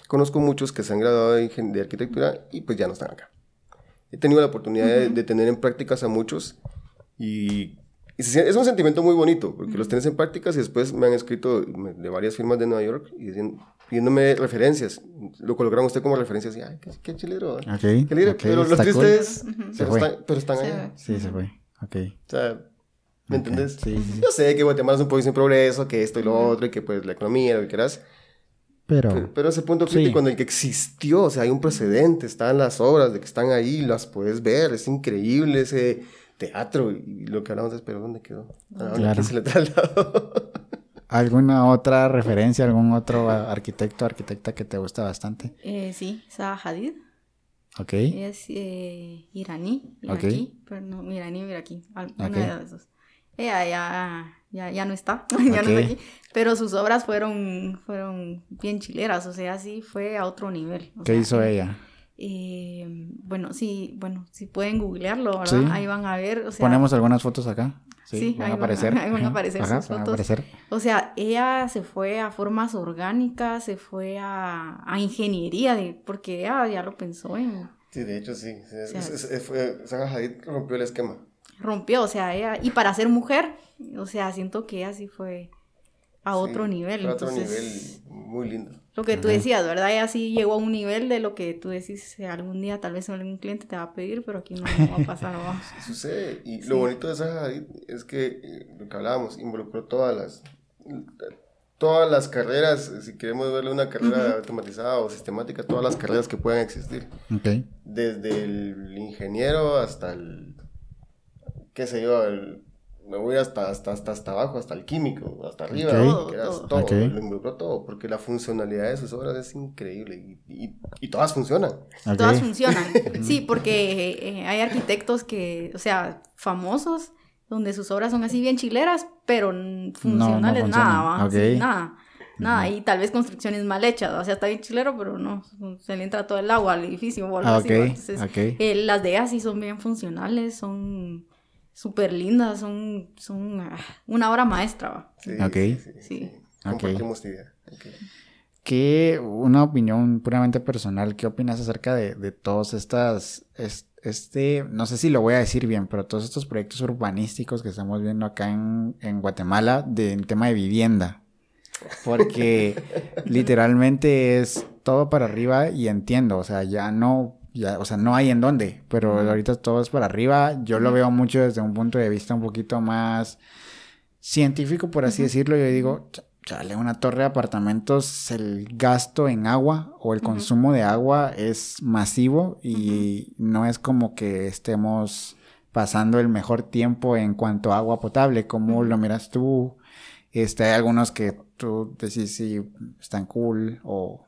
conozco muchos que se han graduado de arquitectura y pues ya no están acá. He tenido la oportunidad de tener en prácticas a muchos y es un sentimiento muy bonito, porque los tenés en prácticas y después me han escrito de varias firmas de Nueva York y pidiéndome referencias. Lo colocaron usted como referencia, así, ay, qué chilero. Qué lindo, pero los tristes, pero están allá. Sí, se fue, O sea, ¿me entendés? Sí. Yo sé que Guatemala es un país sin progreso, que esto y lo otro, y que pues la economía, lo que quieras. Pero ese punto crítico en el que existió, o sea, hay un precedente, están las obras de que están ahí, las puedes ver, es increíble ese teatro, y lo que hablamos es, pero ¿dónde quedó? ¿Quién se le trasladó? ¿Alguna otra referencia, algún otro arquitecto, arquitecta que te gusta bastante? Sí, Zaha Hadid. Es iraní, alguna de las dos. Ella ya no está, ya no está aquí, pero sus obras fueron bien chileras, o sea, sí fue a otro nivel. ¿Qué hizo ella? Bueno, si pueden googlearlo, ¿verdad? Sí. Ahí van a ver, o sea... Ponemos algunas fotos acá, sí van a aparecer. Ahí van a aparecer sus fotos. O sea, ella se fue a formas orgánicas, se fue a ingeniería, porque ella ya lo pensó en... Sí, de hecho, sí. O sea, Zaha Hadid rompió el esquema. O sea, ella, y para ser mujer, o sea, siento que ella sí fue a otro nivel. A otro nivel muy lindo. Lo que tú decías, ¿verdad? Ella sí llegó a un nivel de lo que tú decís, algún día tal vez algún cliente te va a pedir, pero aquí no va a pasar. Sucede, y lo bonito de Zaha Hadid es que, lo que hablábamos, involucró todas las carreras, si queremos verle una carrera automatizada o sistemática, todas las carreras que puedan existir. Desde el ingeniero hasta el... qué sé yo, me voy hasta abajo, hasta el químico, hasta arriba, okay. Todo. Okay. Lo involucró todo, porque la funcionalidad de sus obras es increíble y todas funcionan. Okay. Todas funcionan, sí, porque hay arquitectos que, o sea, famosos, donde sus obras son así bien chileras, pero funcionales no nada, okay. Nada, y tal vez construcciones mal hechas, o sea, está bien chilero, pero no, se le entra todo el agua al edificio o algo así. Entonces, las de así son bien funcionales, son súper lindas, son una obra maestra. Sí, ok. Sí. Compartimos idea. Okay. ¿Qué, una opinión puramente personal, qué opinas acerca de todas estas, no sé si lo voy a decir bien, pero todos estos proyectos urbanísticos que estamos viendo acá en Guatemala en tema de vivienda? Porque literalmente es todo para arriba y entiendo, o sea, no hay en dónde, pero ahorita todo es para arriba. Yo lo veo mucho desde un punto de vista un poquito más científico, por así decirlo. Yo digo, chale, una torre de apartamentos, el gasto en agua o el consumo de agua es masivo y no es como que estemos pasando el mejor tiempo en cuanto a agua potable. ¿Cómo lo miras tú? Hay algunos que tú decís si están cool o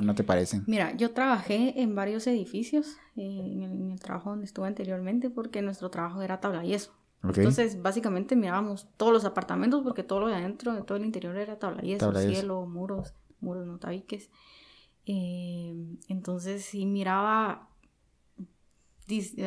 no te parecen. Mira, yo trabajé en varios edificios en el trabajo donde estuve anteriormente, porque nuestro trabajo era tabla yeso. Okay. Entonces, básicamente mirábamos todos los apartamentos, porque todo lo de adentro, de todo el interior era tabla yeso, cielo, muros no tabiques. Entonces, sí miraba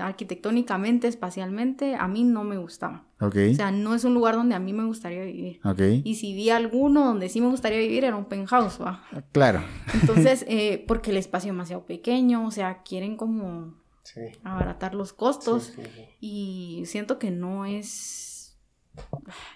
arquitectónicamente, espacialmente, a mí no me gustaba. Okay. O sea, no es un lugar donde a mí me gustaría vivir. Okay. Y si vi alguno donde sí me gustaría vivir, era un penthouse, ¿va? Claro. Entonces, porque el espacio es demasiado pequeño, o sea, quieren como abaratar los costos y siento que no es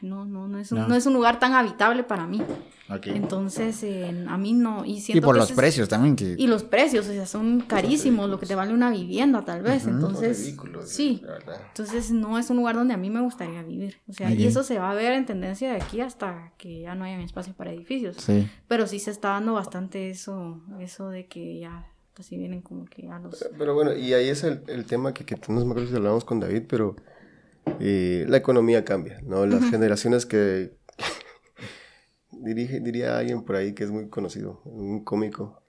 un lugar tan habitable para mí. Okay. Entonces, a mí no. Y por los precios también. Que... Y los precios, o sea, son carísimos, lo que te vale una vivienda, tal vez. Entonces, ridículos, sí. Entonces, no es un lugar donde a mí me gustaría vivir. O sea, okay. Y eso se va a ver en tendencia de aquí hasta que ya no haya espacio para edificios. Sí. Pero sí se está dando bastante eso de que ya así vienen como que a los... Pero bueno, y ahí es el tema que no me acuerdo si hablábamos con David, pero... la economía cambia, ¿no? Las generaciones que diría alguien por ahí que es muy conocido, un cómico,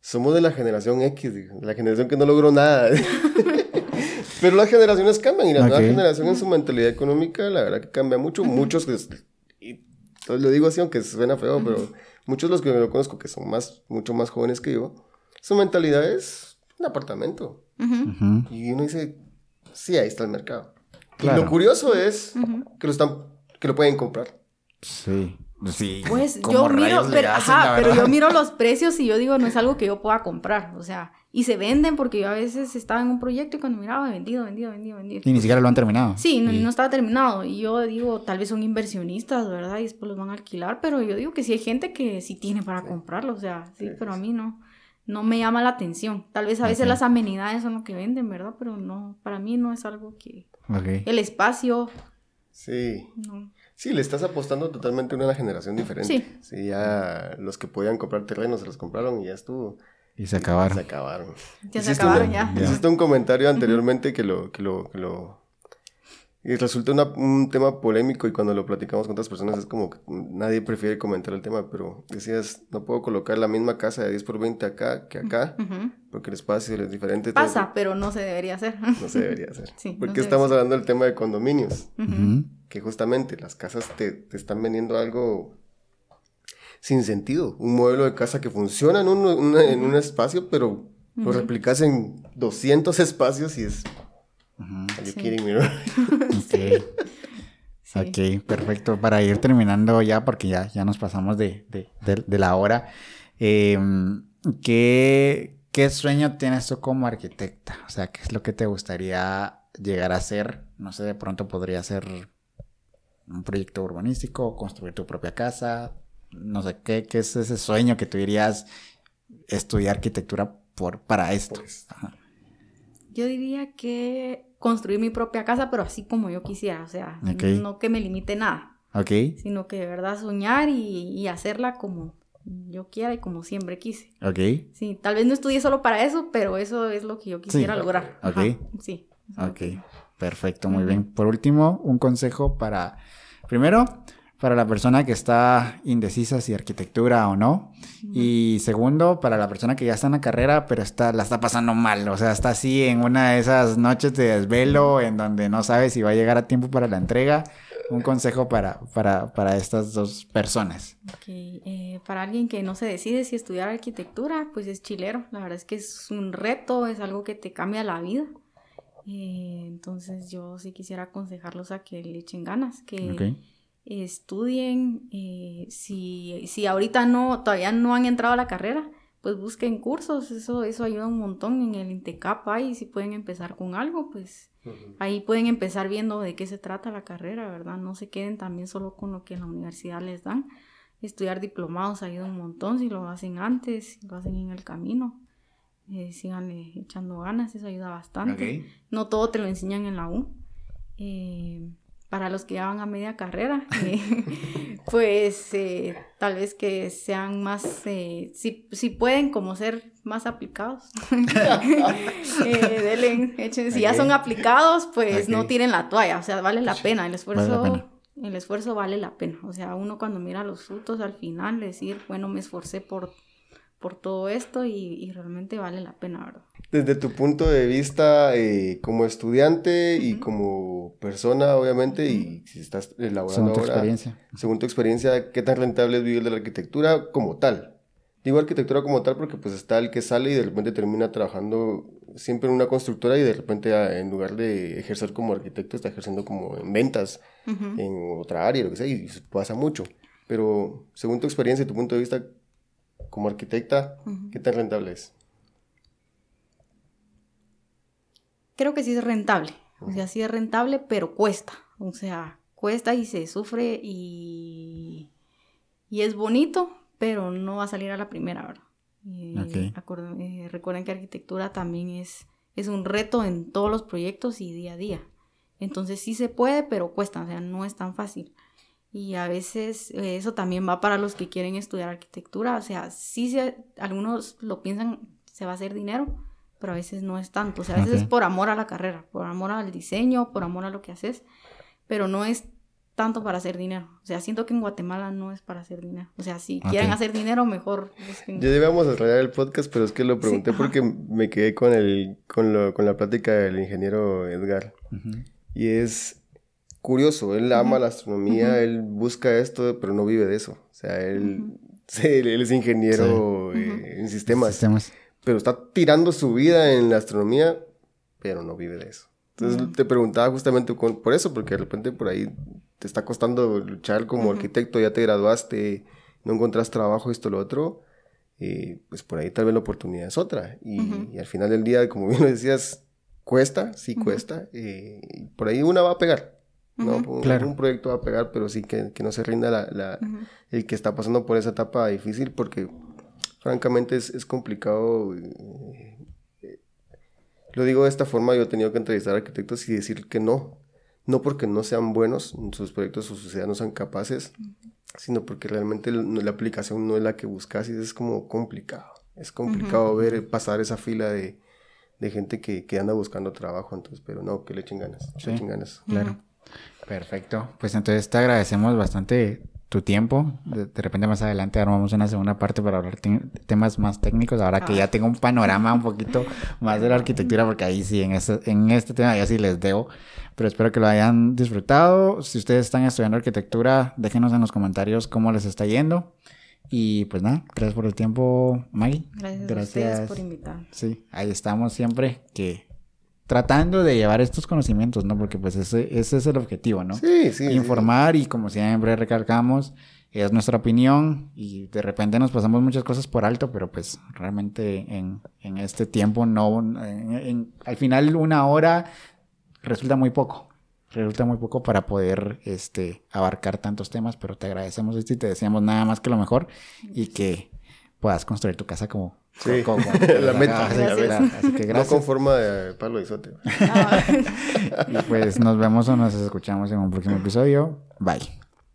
somos de la generación X, la generación que no logró nada. Pero las generaciones cambian y la nueva generación en su mentalidad económica, la verdad que cambia mucho. Muchos, y lo digo así aunque suena feo, pero muchos de los que yo conozco que son mucho más jóvenes que yo, su mentalidad es un apartamento. Y uno dice, sí, ahí está el mercado. Claro. Y lo curioso es que lo pueden comprar. Sí. Pues yo miro, pero yo miro los precios y yo digo, no es algo que yo pueda comprar, o sea, y se venden, porque yo a veces estaba en un proyecto y cuando miraba, vendido. Y ni siquiera lo han terminado. Sí, no estaba terminado, y yo digo, tal vez son inversionistas, ¿verdad? Y después los van a alquilar, pero yo digo que sí hay gente que sí tiene para comprarlo, o sea, sí, pero a mí no me llama la atención. Tal vez a veces las amenidades son lo que venden, ¿verdad? Pero no, para mí no es algo que... Okay. El espacio. Sí. No. Sí, le estás apostando totalmente a una generación diferente. Sí, ya los que podían comprar terrenos se los compraron y ya estuvo. Y se acabaron. Ya se acabaron. Hiciste un comentario anteriormente que resulta un tema polémico, y cuando lo platicamos con otras personas es como que nadie prefiere comentar el tema, pero decías, no puedo colocar la misma casa de 10x20 acá que acá, porque el espacio es diferente. Pasa, pero no se debería hacer. Sí, porque estamos hablando del tema de condominios, que justamente las casas te están vendiendo algo sin sentido. Un modelo de casa que funciona en un espacio, pero lo replicas en 200 espacios y es... Yo quiero mirar. Ok, perfecto. Para ir terminando ya, porque ya nos pasamos de la hora. ¿Qué sueño tienes tú como arquitecta? O sea, ¿qué es lo que te gustaría llegar a ser? No sé, de pronto podría ser un proyecto urbanístico, construir tu propia casa. No sé, ¿qué es ese sueño que tú dirías, estudiar arquitectura para esto? Yo diría que construir mi propia casa, pero así como yo quisiera, o sea, no que me limite nada, sino que de verdad soñar y hacerla como yo quiera y como siempre quise. Sí, tal vez no estudié solo para eso, pero eso es lo que yo quisiera lograr. Ajá. Sí. Perfecto, muy bien. Por último, un consejo para, primero, para la persona que está indecisa si arquitectura o no. Y segundo, para la persona que ya está en la carrera, pero la está pasando mal. O sea, está así en una de esas noches de desvelo en donde no sabe si va a llegar a tiempo para la entrega. Un consejo para estas dos personas. Okay. Para alguien que no se decide si estudiar arquitectura, pues es chilero. La verdad es que es un reto, es algo que te cambia la vida. Entonces yo sí quisiera aconsejarlos a que le echen ganas, que... Okay. Estudien, si ahorita todavía no han entrado a la carrera, pues busquen cursos, eso ayuda un montón. En el INTECAP ahí si pueden empezar con algo, pues ahí pueden empezar viendo de qué se trata la carrera, ¿verdad? No se queden también solo con lo que en la universidad les dan. Estudiar diplomados ayuda un montón, si lo hacen antes, si lo hacen en el camino, síganle echando ganas, eso ayuda bastante. Okay. No todo te lo enseñan en la U. Para los que ya van a media carrera, pues tal vez que sean más, si pueden como ser más aplicados, si ya son aplicados, pues no tiren la toalla, o sea, vale la pena, el esfuerzo vale la pena, o sea, uno cuando mira los frutos al final, decir, bueno, me esforcé por todo esto y realmente vale la pena, ¿verdad? Desde tu punto de vista como estudiante y como persona, obviamente, y si estás elaborando según tu experiencia, ¿qué tan rentable es vivir de la arquitectura como tal? Digo arquitectura como tal porque pues está el que sale y de repente termina trabajando siempre en una constructora y de repente en lugar de ejercer como arquitecto está ejerciendo como en ventas, en otra área, lo que sea, y pasa mucho. Pero según tu experiencia y tu punto de vista como arquitecta, ¿qué tan rentable es? Creo que sí es rentable, o sea, sí es rentable, pero cuesta, o sea, cuesta y se sufre y es bonito, pero no va a salir a la primera, ¿verdad? Recuerden que arquitectura también es un reto en todos los proyectos y día a día, entonces sí se puede, pero cuesta, o sea, no es tan fácil. Y a veces eso también va para los que quieren estudiar arquitectura, o sea, algunos lo piensan, se va a hacer dinero, pero a veces no es tanto, o sea, a veces es por amor a la carrera, por amor al diseño, por amor a lo que haces, pero no es tanto para hacer dinero, o sea, siento que en Guatemala no es para hacer dinero, o sea, si quieren hacer dinero, mejor busquen. Ya debíamos desarrollar el podcast, pero es que lo pregunté porque me quedé con la plática del ingeniero Edgar, y es curioso, él ama la astronomía, él busca esto, pero no vive de eso, o sea, él es ingeniero en sistemas, pero está tirando su vida en la astronomía, pero no vive de eso. Entonces te preguntaba justamente por eso, porque de repente por ahí te está costando luchar como arquitecto, ya te graduaste, no encontrás trabajo, esto, lo otro, pues por ahí tal vez la oportunidad es otra. Y al final del día, como bien lo decías, cuesta, sí cuesta, y por ahí una va a pegar, ¿no? Un proyecto va a pegar, pero sí que no se rinda el que está pasando por esa etapa difícil, porque... Francamente es complicado, lo digo de esta forma, yo he tenido que entrevistar a arquitectos y decir que no porque no sean buenos, sus proyectos o sus ideas no sean capaces, sino porque realmente la aplicación no es la que buscas y es como complicado, ver pasar esa fila de gente que anda buscando trabajo, entonces, pero no, que le echen ganas, Claro, perfecto, pues entonces te agradecemos bastante tu tiempo, de repente más adelante armamos una segunda parte para hablar temas más técnicos, ahora que ya tengo un panorama un poquito más de la arquitectura, porque ahí sí, en este tema ya sí les debo, pero espero que lo hayan disfrutado. Si ustedes están estudiando arquitectura, déjenos en los comentarios cómo les está yendo, y pues nada, gracias por el tiempo, Maggie. Gracias a ustedes por invitar. Sí, ahí estamos siempre tratando de llevar estos conocimientos, ¿no? Porque pues ese es el objetivo, ¿no? Sí. Informar y como siempre recalcamos, es nuestra opinión y de repente nos pasamos muchas cosas por alto, pero pues realmente en este tiempo no... al final una hora resulta muy poco para poder abarcar tantos temas, pero te agradecemos esto y te deseamos nada más que lo mejor y que puedas construir tu casa como... Sí, la meta. Así que gracias. No con forma de palo de isote. Y pues nos vemos o nos escuchamos en un próximo episodio. Bye.